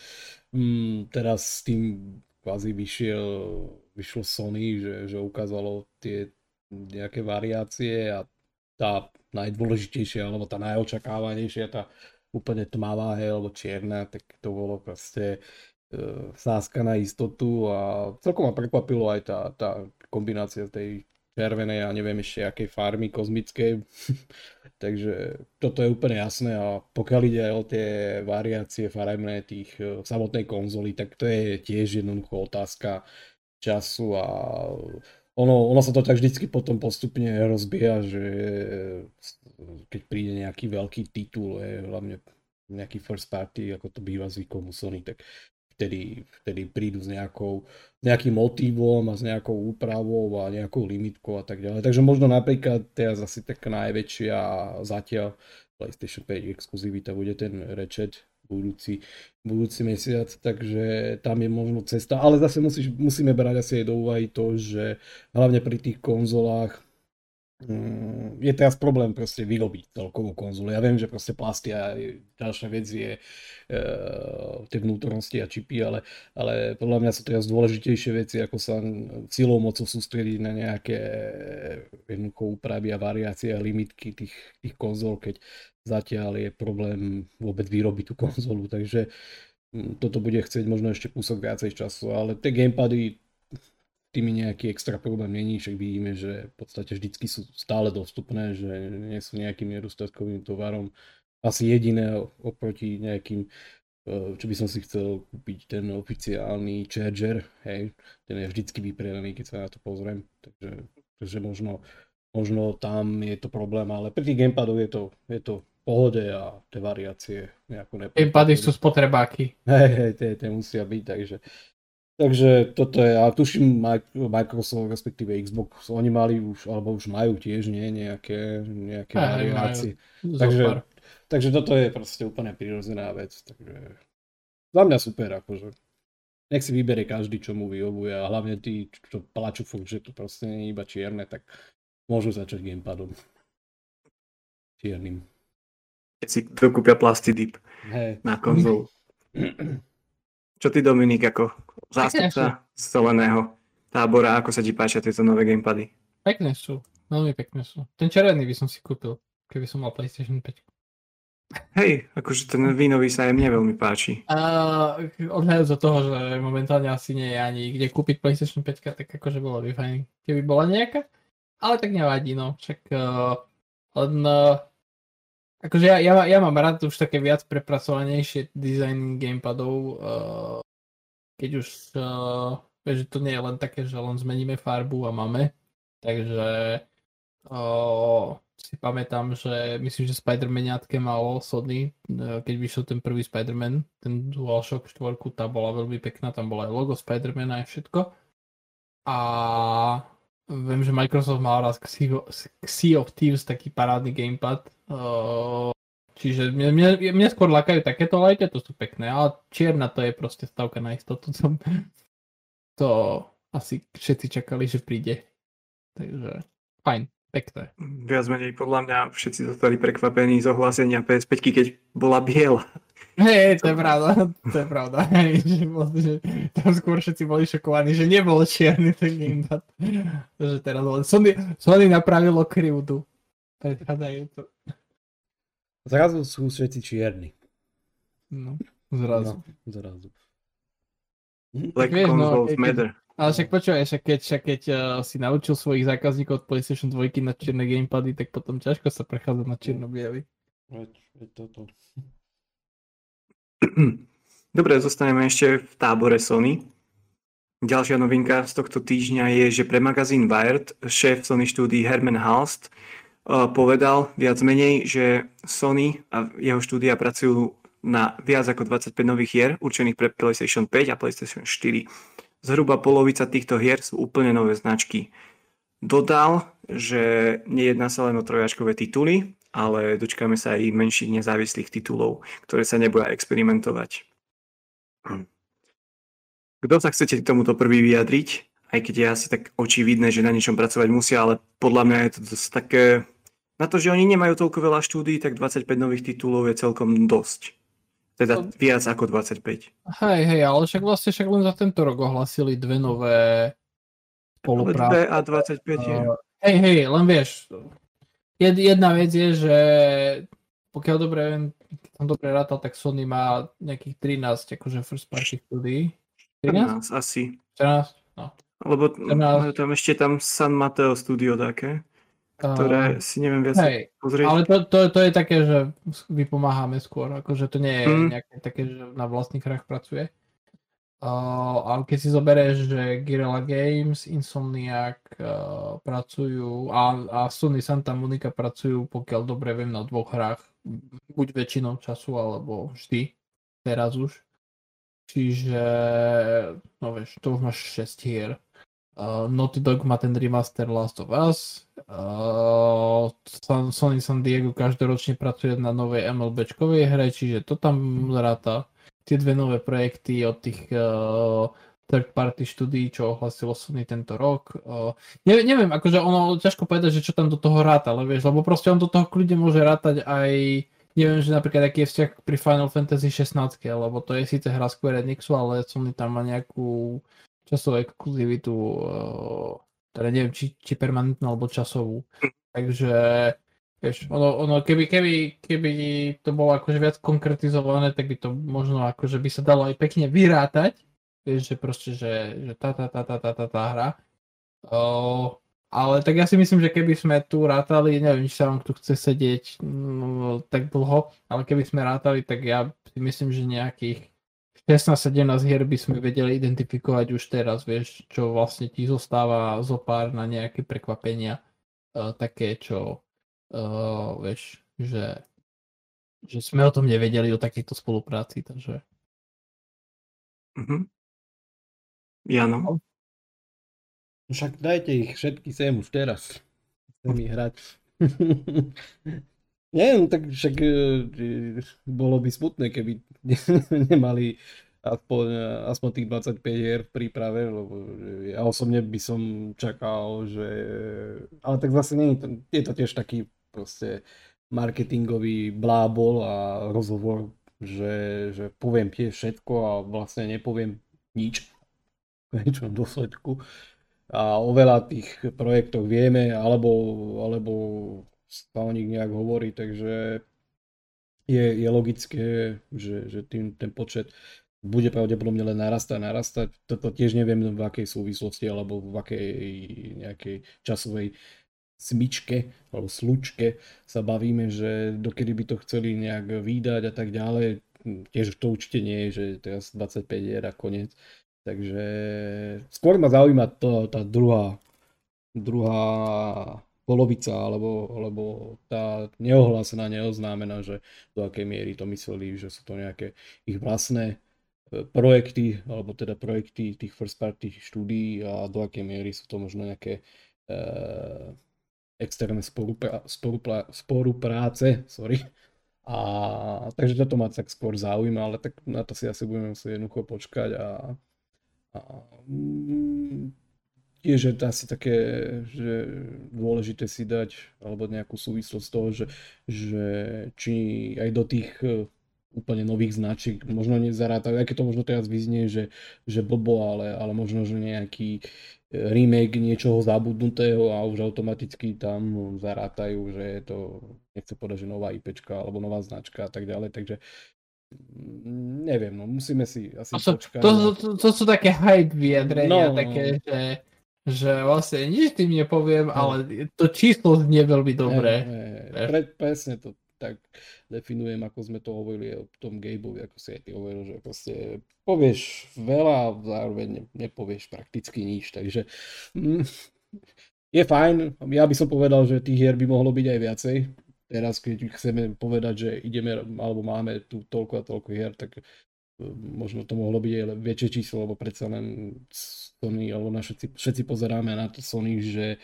teraz s tým kvázi vyšlo Sony, že ukázalo tie nejaké variácie a tá najdôležitejšia, alebo tá najočakávanejšia, tá úplne tmavá, hej, alebo čierna, tak to bolo proste sázka na istotu a celkom ma prekvapilo aj tá kombinácia tej červenej a neviem ešte akej farmy kozmickej. Takže toto je úplne jasné a pokiaľ ide aj o tie variácie farebné tých samotnej konzoly, tak to je tiež jednoducho otázka času a ono sa to tak vždycky potom postupne rozbieha, že keď príde nejaký veľký titul, hlavne nejaký first party, ako to býva zvykom u Sony, tak vtedy prídu s nejakým motívom a s nejakou úpravou a nejakou limitkou a tak ďalej. Takže možno napríklad teraz asi taká najväčšia zatiaľ PlayStation 5 exkluzivita bude ten Ratchet budúci mesiac, takže tam je možno cesta, ale zase musíme brať asi aj do úvahy to, že hlavne pri tých konzolách je teraz problém proste vyrobiť celkovú konzolu. Ja viem, že proste plasty a ďalšia vec je tie vnútornosti a čipy, ale podľa mňa sú teraz dôležitejšie veci, ako sa silou mocou sústrediť na nejaké jednoducho úpravy a variácie a limitky tých konzol, keď zatiaľ je problém vôbec vyrobiť tú konzolu, takže toto bude chcieť možno ešte kúsok viacej času, ale tie gamepady tými nejaký extra problém není, však vidíme, že v podstate vždycky sú stále dostupné, že nie sú nejakým nedostatkovým tovarom. Asi jediné oproti nejakým, čo by som si chcel kúpiť, ten oficiálny Charger, hej, ten je vždycky vypredaný, keď sa na to pozriem, takže možno tam je to problém, ale pri tých gamepadoch je to v pohode a tie variácie nejako nepotrebujú. Gamepady sú spotrebáky. Hej, tie musia byť, Takže toto je, a tuším Microsoft, respektíve Xbox, oni mali už, alebo už majú tiež, nie, nejaké variácie. Takže toto je proste úplne prirodzená vec, takže za mňa super, akože. Nech si vyberie každý, čo mu vyhovuje, a hlavne tí, čo plačú furt, že to proste nie je iba čierne, tak môžu začať gamepadom čierným. Keď si dokúpia plastidip na konzolu. Čo ty, Dominik, ako zástupca zeleného tábora, ako sa ti páčia tieto nové gamepady? Pekné sú, veľmi pekné sú. Ten červený by som si kúpil, keby som mal PlayStation 5. Hej, akože ten vínový sa aj mne veľmi páči. Odhľadujúc od toho, že momentálne asi nie je ani kde kúpiť PlayStation 5, tak akože bolo by fajn, keby bola nejaká. Ale tak nevadí, no, však akože ja mám rád už také viac prepracovanejšie dizajny gamepadov, keď už že to nie je len také, že len zmeníme farbu a máme, takže si pamätám, že myslím, že Spider-Maniatke malo Sony, keď vyšiel ten prvý Spider-Man, ten DualShock 4, tá bola veľmi pekná, tam bola aj logo Spider-Mana a všetko. A viem, že Microsoft mal raz Sea of Thieves, taký parádny gamepad. Čiže mne skôr lakajú takéto lajte, to sú pekné, ale čierna to je proste stavka na istotu. To asi všetci čakali, že príde. Takže fajn, pekné. Viac menej podľa mňa všetci zostali prekvapení z ohlásenia PS5, keď bola biela. Hej, to je pravda. Tam skôr všetci boli šokovaní, že nebol čierny ten gamepad. Takže teraz Sony napravilo krivdu. Predchádzajúco. Zrazu sú všetci čierni. No, zrazu. Black consoles matter. Ale však počúvaj, keď si naučil svojich zákazníkov od PlayStation 2 na čierne gamepady, tak potom ťažko sa prechádza na čierno-biely. Dobre, zostaneme ešte v tábore Sony. Ďalšia novinka z tohto týždňa je, že pre magazín Wired šéf Sony štúdií Herman Halst povedal viac menej, že Sony a jeho štúdia pracujú na viac ako 25 nových hier určených pre PlayStation 5 a PlayStation 4. Zhruba polovica týchto hier sú úplne nové značky. Dodal, že nejedná sa len o trojačkové tituly, ale dočkáme sa aj menších nezávislých titulov, ktoré sa nebudú experimentovať. Kto sa chcete k tomuto prvý vyjadriť? aj keď je asi tak očividné, že na niečom pracovať musia, ale podľa mňa je to dosť také... Na to, že oni nemajú toľko veľa štúdií, tak 25 nových titulov je celkom dosť. Teda viac ako 25. Hej, ale však len za tento rok ohlasili dve nové spolupráce. A 25 je. Hej, len vieš. Jedna vec je, že pokiaľ dobre viem, som dobre rátal, tak Sony má nejakých 13 akože first party štúdií. 13 asi. 14? No. Lebo 14. Tam ešte San Mateo Studio také, ktoré si neviem viac pozrieť. Ale to je také, že vypomáhame skôr, akože to nie je nejaké také, že na vlastných hrách pracuje. Ale keď si zoberieš, že Guerrilla Games, Insomniac pracujú a Sony Santa Monica pracujú, pokiaľ dobre viem, na dvoch hrách, buď väčšinou času, alebo vždy, teraz už. Čiže, no vieš, to už máš 6 hier. Naughty Dog má ten remaster Last of Us. Sony San Diego každoročne pracuje na novej MLBčkovej hre, čiže to tam zráta. Tie dve nové projekty od tých third party štúdií, čo ohlasilo Sony tento rok. Neviem, akože ono ťažko povedať, že čo tam do toho ráta, ale vieš, lebo proste on do toho kľudne môže rátať aj, neviem, že napríklad aký je vzťah pri Final Fantasy 16, lebo to je síce hra Square Enixu, ale Sony tam má nejakú časovú exkluzivitu, teda neviem, či permanentnú, alebo časovú. Takže, vieš, ono keby to bolo akože viac konkretizované, tak by to možno akože by sa dalo aj pekne vyrátať, vieš, že proste, že tá hra. Ale tak ja si myslím, že keby sme tu rátali, neviem, či sa vám tu chce sedieť tak dlho, ale keby sme rátali, tak ja si myslím, že nejakých 16-17 hier by sme vedeli identifikovať už teraz, vieš, čo vlastne ti zostáva zopár na nejaké prekvapenia, také, čo vieš, že sme o tom nevedeli, o takejto spolupráci, takže... Ja no. Však dajte ich všetky sem už teraz. Chcem ich hrať. Neviem, tak však bolo by smutné, keby nemali aspoň tých 25 hier v príprave, lebo ja osobne by som čakal, že... Ale tak zase nie, je to tiež taký proste marketingový blábol a rozhovor, že poviem tiež všetko a vlastne nepoviem nič v niečom dôsledku. A o veľa tých projektov vieme, alebo sa o nich nejak hovorí, takže je logické, že ten počet bude pravdepodobne len narastať. Toto tiež neviem, v akej súvislosti alebo v akej nejakej časovej smyčke alebo slučke sa bavíme, že dokedy by to chceli nejak vydať a tak ďalej. Tiež to určite nie je, že teraz 25 hier a koniec. Takže skôr ma zaujíma tá druhá polovica, alebo tá neohlásená, neoznámená, že do akej miery to mysleli, že sú to nejaké ich vlastné projekty, alebo teda projekty tých first party štúdií a do akej miery sú to možno nejaké externé spolupráce. A takže toto ma tak skôr zaujíma, ale tak na to si asi budeme musieť jednoducho počkať a je, že asi také, že dôležité si dať alebo nejakú súvislosť toho, že či aj do tých úplne nových značiek možno nezarátajú, aj keď to možno teraz vyznie, že blbo, ale možno, že nejaký remake niečoho zabudnutého a už automaticky tam zarátajú, že je to, nechce povedať, že nová IPčka alebo nová značka a tak ďalej, takže neviem, no musíme si asi počkať. To sú také hype vyjadrenia, také, že vlastne nič tým nepoviem, ale to číslo znie veľmi dobré. Presne to tak definujem, ako sme to hovorili o tom Gabeovi, ako si aj ty hovoril, že proste povieš veľa a zároveň nepovieš prakticky nič, takže je fajn. Ja by som povedal, že tých hier by mohlo byť aj viacej. Teraz, keď chceme povedať, že ideme alebo máme tu toľko a toľko hier, tak možno to mohlo byť aj väčšie číslo, lebo predsa len Sony, alebo všetci pozeráme na to Sony, že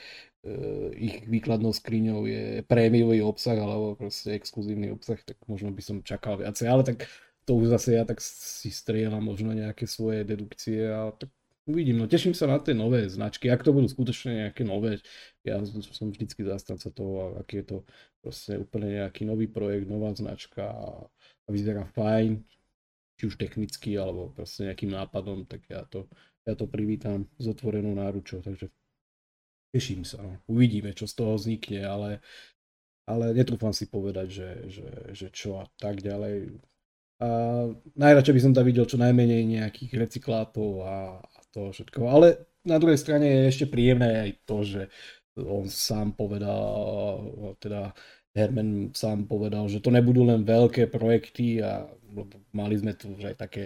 ich výkladnou skriňou je prémiový obsah alebo proste exkluzívny obsah, tak možno by som čakal viacej, ale tak to už zase ja tak si strieľam možno nejaké svoje dedukcie a tak Uvidím, no teším sa na tie nové značky, ak to budú skutočne nejaké nové, ja som vždycky zástanca toho, aký je to proste úplne nejaký nový projekt, nová značka a vyzerá fajn, či už technicky, alebo proste nejakým nápadom, tak ja to privítam s otvorenou náručou, takže teším sa, no. Uvidíme, čo z toho vznikne, ale netrúfam si povedať, že čo a tak ďalej. A najradšej by som tam videl čo najmenej nejakých recyklátov a toho všetko. Ale na druhej strane je ešte príjemné aj to, že on sám povedal, teda Herman sám povedal, že to nebudú len veľké projekty a mali sme tu už aj také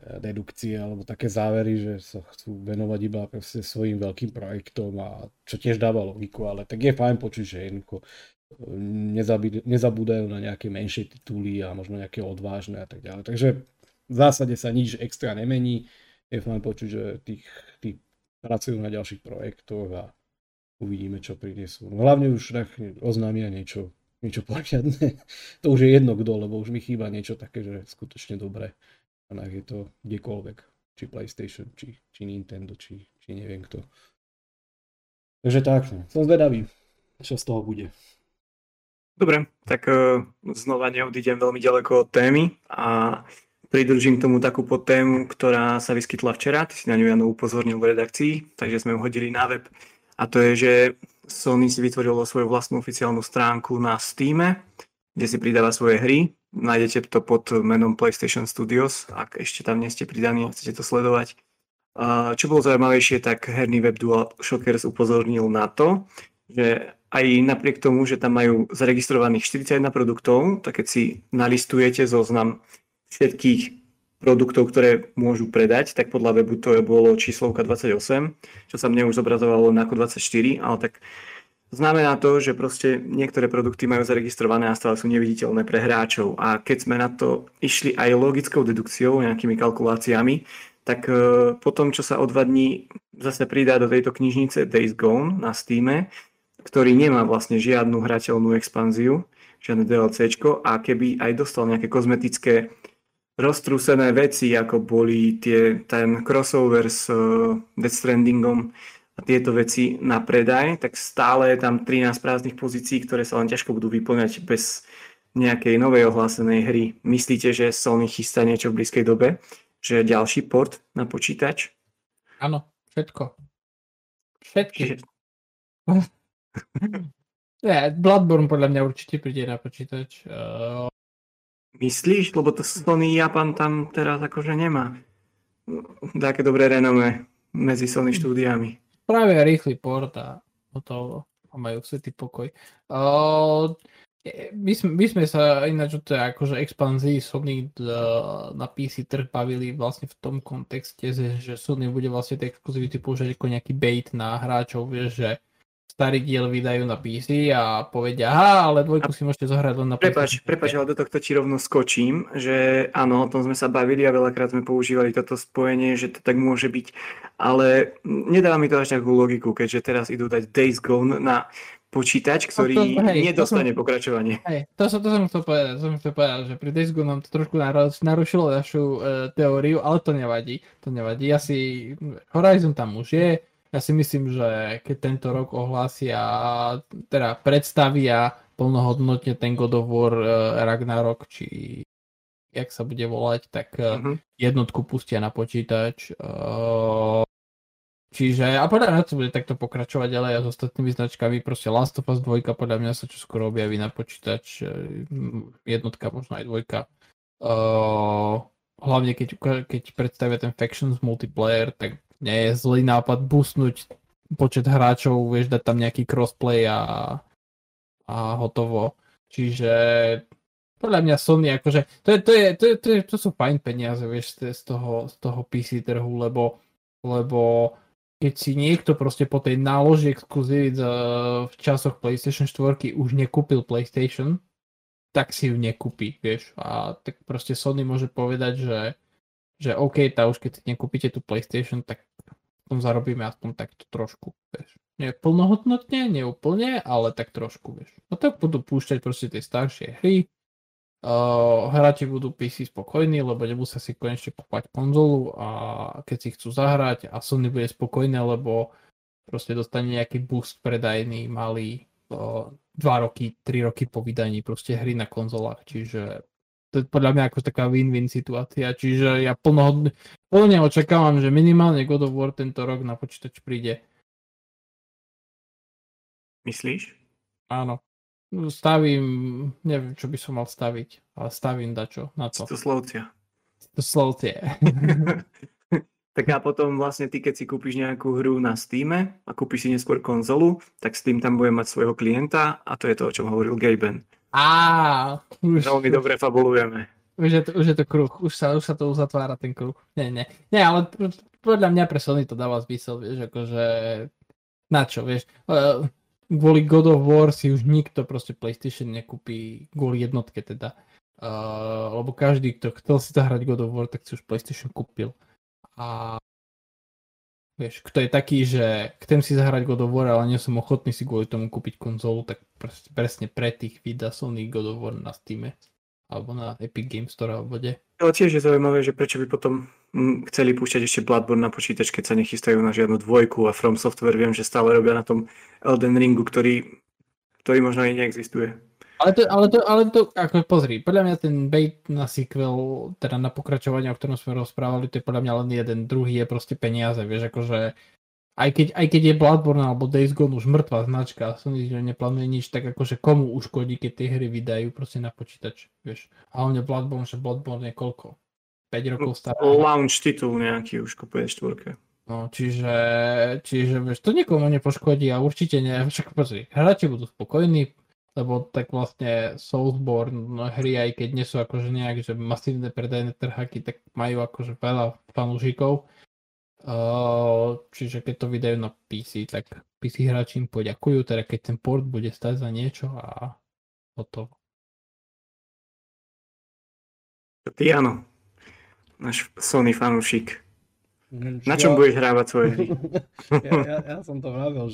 dedukcie alebo také závery, že sa chcú venovať iba proste svojim veľkým projektom a čo tiež dáva logiku, ale tak je fajn počuť, že jednoducho nezabúdajú na nejaké menšie tituly a možno nejaké odvážne a tak ďalej. Takže v zásade sa nič extra nemení. Je fajn počuť, že tí pracujú na ďalších projektoch a uvidíme, čo prinesú. No, hlavne už oznámia niečo poriadne. To už je jedno kto, lebo už mi chýba niečo také, že skutočne dobré. A nech je to kdekoľvek. Či PlayStation, či Nintendo, či neviem kto. Takže tak, som zvedavý, čo z toho bude. Dobre, tak znova neodídem veľmi ďaleko od témy a pridržím k tomu takú podtému, ktorá sa vyskytla včera. Ty si na ňu, Jano, upozornil v redakcii, takže sme ju hodili na web. A to je, že Sony si vytvorilo svoju vlastnú oficiálnu stránku na Steame, kde si pridáva svoje hry. Nájdete to pod menom PlayStation Studios, ak ešte tam nie ste pridaní a chcete to sledovať. Čo bolo zaujímavejšie, tak herný web Dual Shockers upozornil na to, že aj napriek tomu, že tam majú zaregistrovaných 41 produktov, tak keď si nalistujete zoznam všetkých produktov, ktoré môžu predať, tak podľa webu to bolo číslovka 28, čo sa mne už zobrazovalo na 24, ale tak znamená to, že proste niektoré produkty majú zaregistrované a stále sú neviditeľné pre hráčov. A keď sme na to išli aj logickou dedukciou, nejakými kalkuláciami, tak potom, čo sa o 2 dní zase pridá do tejto knižnice Days Gone na Steame, ktorý nemá vlastne žiadnu hrateľnú expanziu, žiadne DLCčko, a keby aj dostal nejaké kozmetické roztrúsené veci, ako boli ten crossover s Death Strandingom a tieto veci na predaj, tak stále je tam 13 prázdnych pozícií, ktoré sa len ťažko budú vyplňať bez nejakej novej ohlásenej hry. Myslíte, že Sony chystá niečo v blízkej dobe? Že ďalší port na počítač? Áno, všetko. Všetky. Nie, Bloodborne podľa mňa určite príde na počítač. Myslíš? Lebo to Sony Japan tam teraz akože nemá také dobré renome medzi Sony štúdiami. Práve rýchly port a hotovo. A majú svetý pokoj. My sme sa ináč o tej akože expanzii Sony na PC trh bavili vlastne v tom kontexte, že Sony bude vlastne tie exkluzivity použiť ako nejaký bait na hráčov, vieš, že starý diel vydajú na PC a povedia, aha, ale dvojku si môžete zohrať len na PC. Prepáč, ale do tohto ti rovno skočím, že áno, o tom sme sa bavili a veľakrát sme používali toto spojenie, že to tak môže byť, ale nedáva mi to až takú logiku, keďže teraz idú dať Days Gone na počítač, ktorý nedostane pokračovanie. Hej, to som chcel povedať, že pri Days Gone nám to trošku narušilo našu teóriu, ale to nevadí. Asi Horizon tam už je. Ja si myslím, že keď tento rok ohlásia, teda predstavia plnohodnotne ten God of War Ragnarok, či jak sa bude volať, tak jednotku pustia na počítač. Čiže, a podľa mňa to bude takto pokračovať ďalej a s ostatnými značkami, proste Last of Us 2 podľa mňa sa čoskoro objaví na počítač, jednotka, možno aj dvojka. Hlavne keď predstavia ten Factions multiplayer, tak nie je zlý nápad boostnúť počet hráčov, vieš, dať tam nejaký crossplay a hotovo. Čiže podľa mňa Sony akože, to sú fajn peniaze, vieš, z toho PC trhu, lebo keď si niekto proste po tej náloži exkluzivít v časoch PlayStation 4 už nekúpil PlayStation, tak si ju nekúpi, vieš. A tak proste Sony môže povedať, že OK, tá už keď nekúpite tú PlayStation, tak potom zarobíme aspoň takto trošku, vieš. Nie plnohodnotne, neúplne, ale tak trošku, vieš. No tak budú púšťať proste tie staršie hry Hráči budú PC spokojní, lebo nemusia si konečne kúpať konzolu a keď si chcú zahrať a Sony bude spokojné, lebo proste dostane nejaký boost predajný malý 2-3 roky po vydaní proste hry na konzolách, čiže to je podľa mňa akože taká win-win situácia, čiže ja plne očakávam, že minimálne God of War tento rok na počítač príde. Myslíš? Áno. Stavím, neviem, čo by som mal staviť, ale stavím dačo na to. Citoslovcia. Tak a potom vlastne ty, keď si kúpiš nejakú hru na Steame a kúpiš si neskôr konzolu, tak Steam tam bude mať svojho klienta a to je to, o čom hovoril Gaben. Veľmi dobre fabulujeme. Už je to kruh, už sa to uzatvára ten kruh. Nie, ale podľa mňa pre Sony to dáva zmysel, vieš, akože na čo, vieš. Kvôli God of War si už nikto proste PlayStation nekúpi, kvôli jednotke teda. Lebo každý, kto chcel si zahrať God of War, tak si už PlayStation kúpil. A vieš, kto je taký, že chcem si zahrať God of War, ale nie som ochotný si kvôli tomu kúpiť konzolu, tak presne pre tých vydá Sony God of War na Steame. Alebo na Epic Games Store alebo kde. Ale tiež je zaujímavé, že prečo by potom chceli púšťať ešte Bloodborne na počítač, keď sa nechystajú na žiadnu dvojku a From Software viem, že stále robia na tom Elden Ringu, ktorý možno aj neexistuje. Ale to, ako pozri, podľa mňa ten bait na sequel, teda na pokračovanie, o ktorom sme rozprávali, to je podľa mňa len jeden, druhý je proste peniaze, vieš, akože aj keď je Bloodborne alebo Days Gone už mŕtva značka, Sony neplánuje nič, tak akože komu uškodí, keď tie hry vydajú proste na počítač, vieš. A hlavne Bloodborne, že Bloodborne je koľko? 5 rokov stará. Launch titul nejaký už kupuje štvorke. No, čiže vieš, to nikomu nepoškodí a určite ne, však pozri, hráči budú spokojní, lebo tak vlastne Soulsborne hry, aj keď nie sú akože nejak, že masívne predajné trháky, tak majú akože veľa fanúšikov. Čiže keď to vydajú na PC, tak PC hráči im poďakujú, teda keď ten port bude stať za niečo a hotovo. Ty áno, náš Sony fanúšik. Na čom budeš hrávať svoje hry? Ja som to vravel,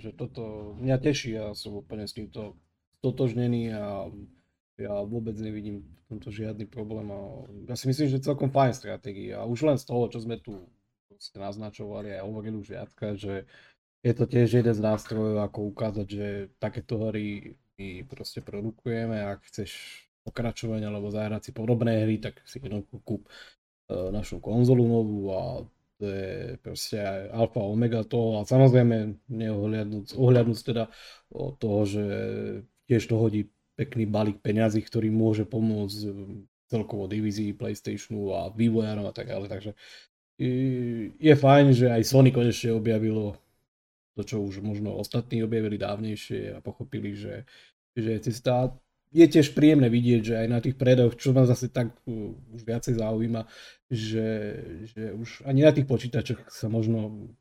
že toto mňa teší, ja som úplne s týmto totožnený a ja vôbec nevidím v tomto žiadny problém. Ja si myslím, že celkom fajn stratégia a už len z toho, čo sme tu ste naznačovali a hovorili už viackrát, že je to tiež jeden z nástrojov, ako ukázať, že takéto hry my proste produkujeme. Ak chceš pokračovať alebo zahrať si podobné hry, tak si jednoducho kúp našu konzolu novú a to je proste alfa omega toho a samozrejme ohľadnúc teda od toho, že tiež to hodí pekný balík peňazí, ktorý môže pomôcť celkovo divízii PlayStationu a vývojárom a tak ďalej, takže je fajn, že aj Sony konečne objavilo to, čo už možno ostatní objavili dávnejšie a pochopili, že je tiež príjemné vidieť, že aj na tých predajoch, čo ma zase tak už viacej zaujíma, že už ani na tých počítačoch sa možno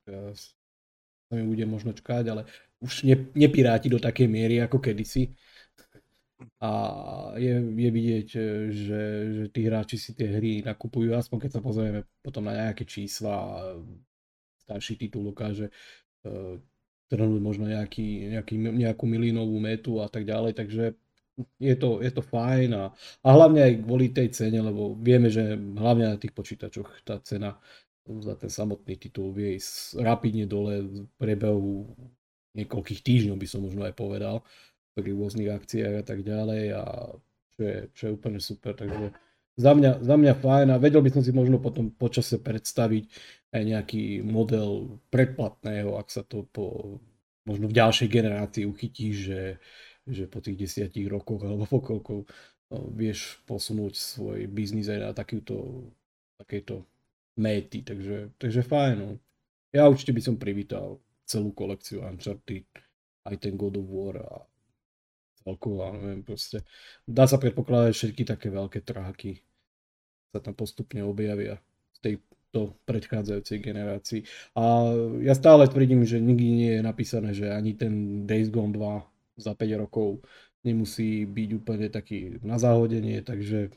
sa mi bude možno čkať, ale už nepiráti do takej miery ako kedysi. A je vidieť, že tí hráči si tie hry nakupujú, aspoň keď sa pozrieme potom na nejaké čísla, starší titul ukáže trhnúť možno nejakú milínovú metu a tak ďalej, takže je to fajn a hlavne aj kvôli tej cene, lebo vieme, že hlavne na tých počítačoch tá cena za ten samotný titul vie ísť rapidne dole v priebehu niekoľkých týždňov, by som možno aj povedal, pri rôznych akciách a tak ďalej a čo je úplne super, takže za mňa fajn a vedel by som si možno potom počase predstaviť aj nejaký model predplatného, ak sa to možno v ďalšej generácii uchytí, že po tých 10 rokoch alebo po koľko vieš posunúť svoj biznis aj na takejto méty, takže fajn. No. Ja určite by som privítal celú kolekciu Uncharted, aj ten God of War a celkovo, neviem, proste. Dá sa predpokladať, všetky také veľké tráky sa tam postupne objavia z tejto predchádzajúcej generácii. A ja stále tvrdím, že nikdy nie je napísané, že ani ten Days Gone 2 za 5 rokov nemusí byť úplne taký na zahodenie, takže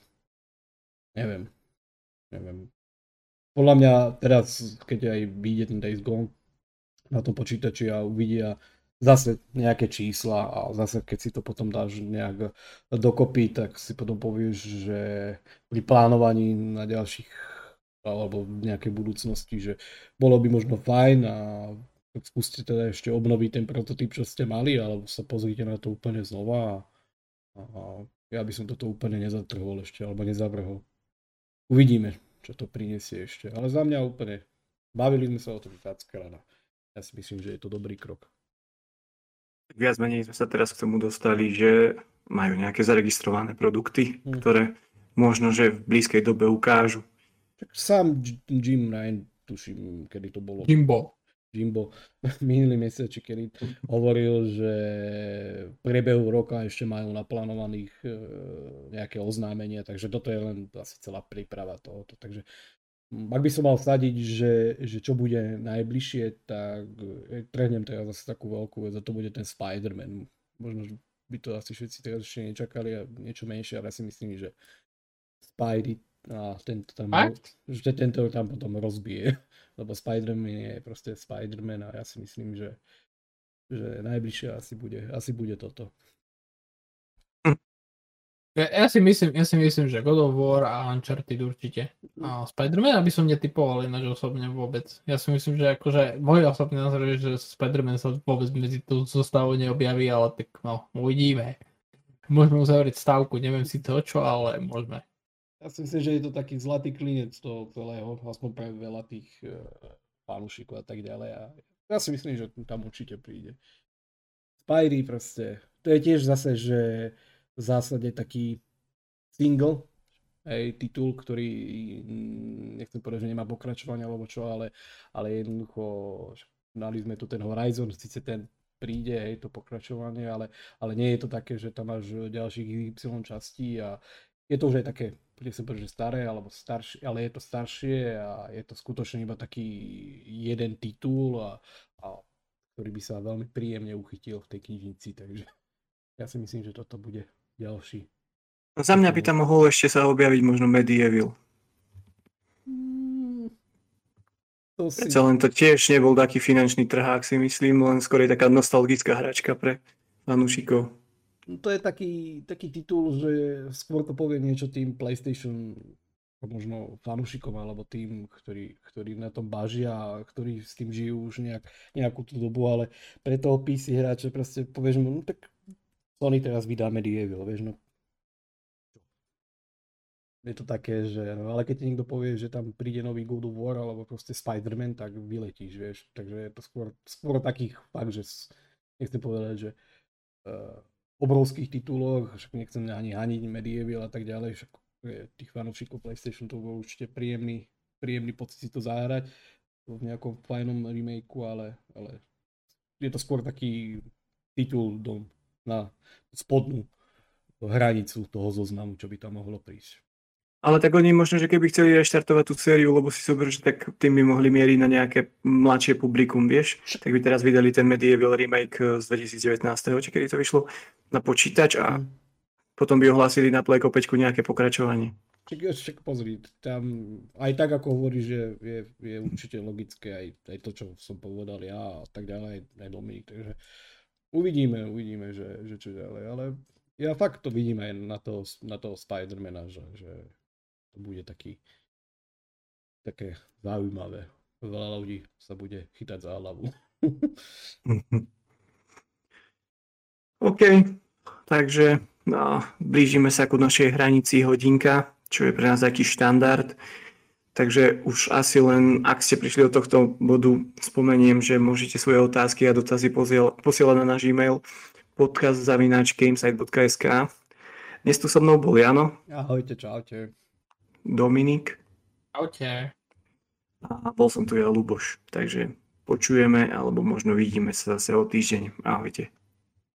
neviem. Podľa mňa teraz, keď aj vyjde ten Days Gone na tom počítači a uvidia zase nejaké čísla a zase keď si to potom dáš nejak dokopy, tak si potom povieš, že pri plánovaní na ďalších alebo v nejakej budúcnosti, že bolo by možno fajn a skúste teda ešte obnoviť ten prototyp, čo ste mali, alebo sa pozrite na to úplne znova a ja by som toto úplne nezatrhol ešte, alebo nezavrhol. Uvidíme, čo to prinesie ešte, ale za mňa úplne bavili sme sa o tom viackrát a ja si myslím, že je to dobrý krok. Viac menej sme sa teraz k tomu dostali, že majú nejaké zaregistrované produkty, ktoré možno, že v blízkej dobe ukážu. Tak sám Jim, tuším, kedy to bolo. Jimbo minulý mesiac, kedy hovoril, že v priebehu roka ešte majú naplánovaných nejaké oznámenia, takže toto je len asi celá príprava tohoto. Takže ak by som mal vsadiť, že čo bude najbližšie, tak trehnem teraz zase takú veľkú vec a to bude ten Spider-Man. Možno by to asi všetci teraz ešte nečakali a niečo menšie, ale ja si myslím, že Spidey a tento tam, že tento tam potom rozbije. Lebo Spider-Man je proste Spider-Man a ja si myslím, že najbližšie asi bude toto. Ja si myslím, že God of War a Uncharted určite. A Spider-Man by som netipoval ináč osobne vôbec. Ja si myslím, že akože môj osobný názor je, že Spider-Man sa vôbec medzi tú zostavu neobjaví, ale tak no, uvidíme. Môžeme uzavrieť stávku, neviem si to čo, ale môžeme. Ja si myslím, že je to taký zlatý klinec toho celého, aspoň pre veľa tých fanúšikov a tak ďalej. A ja si myslím, že tam určite príde. Spidey proste. To je tiež zase, že v zásade taký single, hej, titul, ktorý nechcem povedať, že nemá pokračovanie alebo čo, ale jednoducho dali sme tu ten Horizon, síce ten príde, hej, to pokračovanie, ale nie je to také, že tam máš ďalších Y častí a je to už aj také, že staré, alebo staršie, ale je to staršie a je to skutočne iba taký jeden titul, a ktorý by sa veľmi príjemne uchytil v tej knižnici, takže ja si myslím, že toto bude ďalší. Za mňa by tam mohol ešte sa objaviť možno Medieval. Prečo len to tiež nebol taký finančný trhák, si myslím, len skôr je taká nostalgická hračka pre fanúšikov. To je taký titul, že skôr to povie niečo tým PlayStation možno fanúšikom alebo tým, ktorí na tom bažia a ktorí s tým žijú už nejakú tú dobu, ale pre toho PC hráča proste povieš mu, no tak Sony teraz vydá Medieval, vieš, no. Je to také, že no, ale keď ti niekto povie, že tam príde nový God of War alebo proste Spider-Man, tak vyletíš, vieš. Takže je to skôr takých fakt, že nechcem povedať, že obrovských tituloch, však nechcem ani haniť Medieval a tak ďalej, však tých fanúšikov PlayStation to bol určite príjemný pocit si to zahrať v nejakom fajnom remakeu, ale je to skôr taký titul na spodnú hranicu toho zoznamu, čo by tam mohlo prísť. Ale tak oni možno, že keby chceli reštartovať tú sériu, lebo si zober, že tak tým by mohli mieriť na nejaké mladšie publikum, vieš? Tak by teraz vydali ten Medieval remake z 2019, či kedy to vyšlo, na počítač a potom by ohlásili na Playko 5 nejaké pokračovanie. Však pozri, tam aj tak, ako hovoríš, že je určite logické aj to, čo som povedal ja a tak ďalej, aj Dominik, takže uvidíme, že čo ďalej, ale ja fakt to vidím aj na toho Spider-mana, že to bude také zaujímavé. Veľa ľudí sa bude chytať za hlavu. OK, takže blížime sa ku našej hranici hodinka, čo je pre nás taký štandard. Takže už asi len, ak ste prišli do tohto bodu, spomeniem, že môžete svoje otázky a dotazy posielať na náš e-mail podcast@gameside.sk. Dnes tu so mnou bol Jano. Ahojte, čaute. Dominik. Ahojte. A bol som tu ja, Luboš. Takže počujeme, alebo možno vidíme sa zase o týždeň. Ahojte.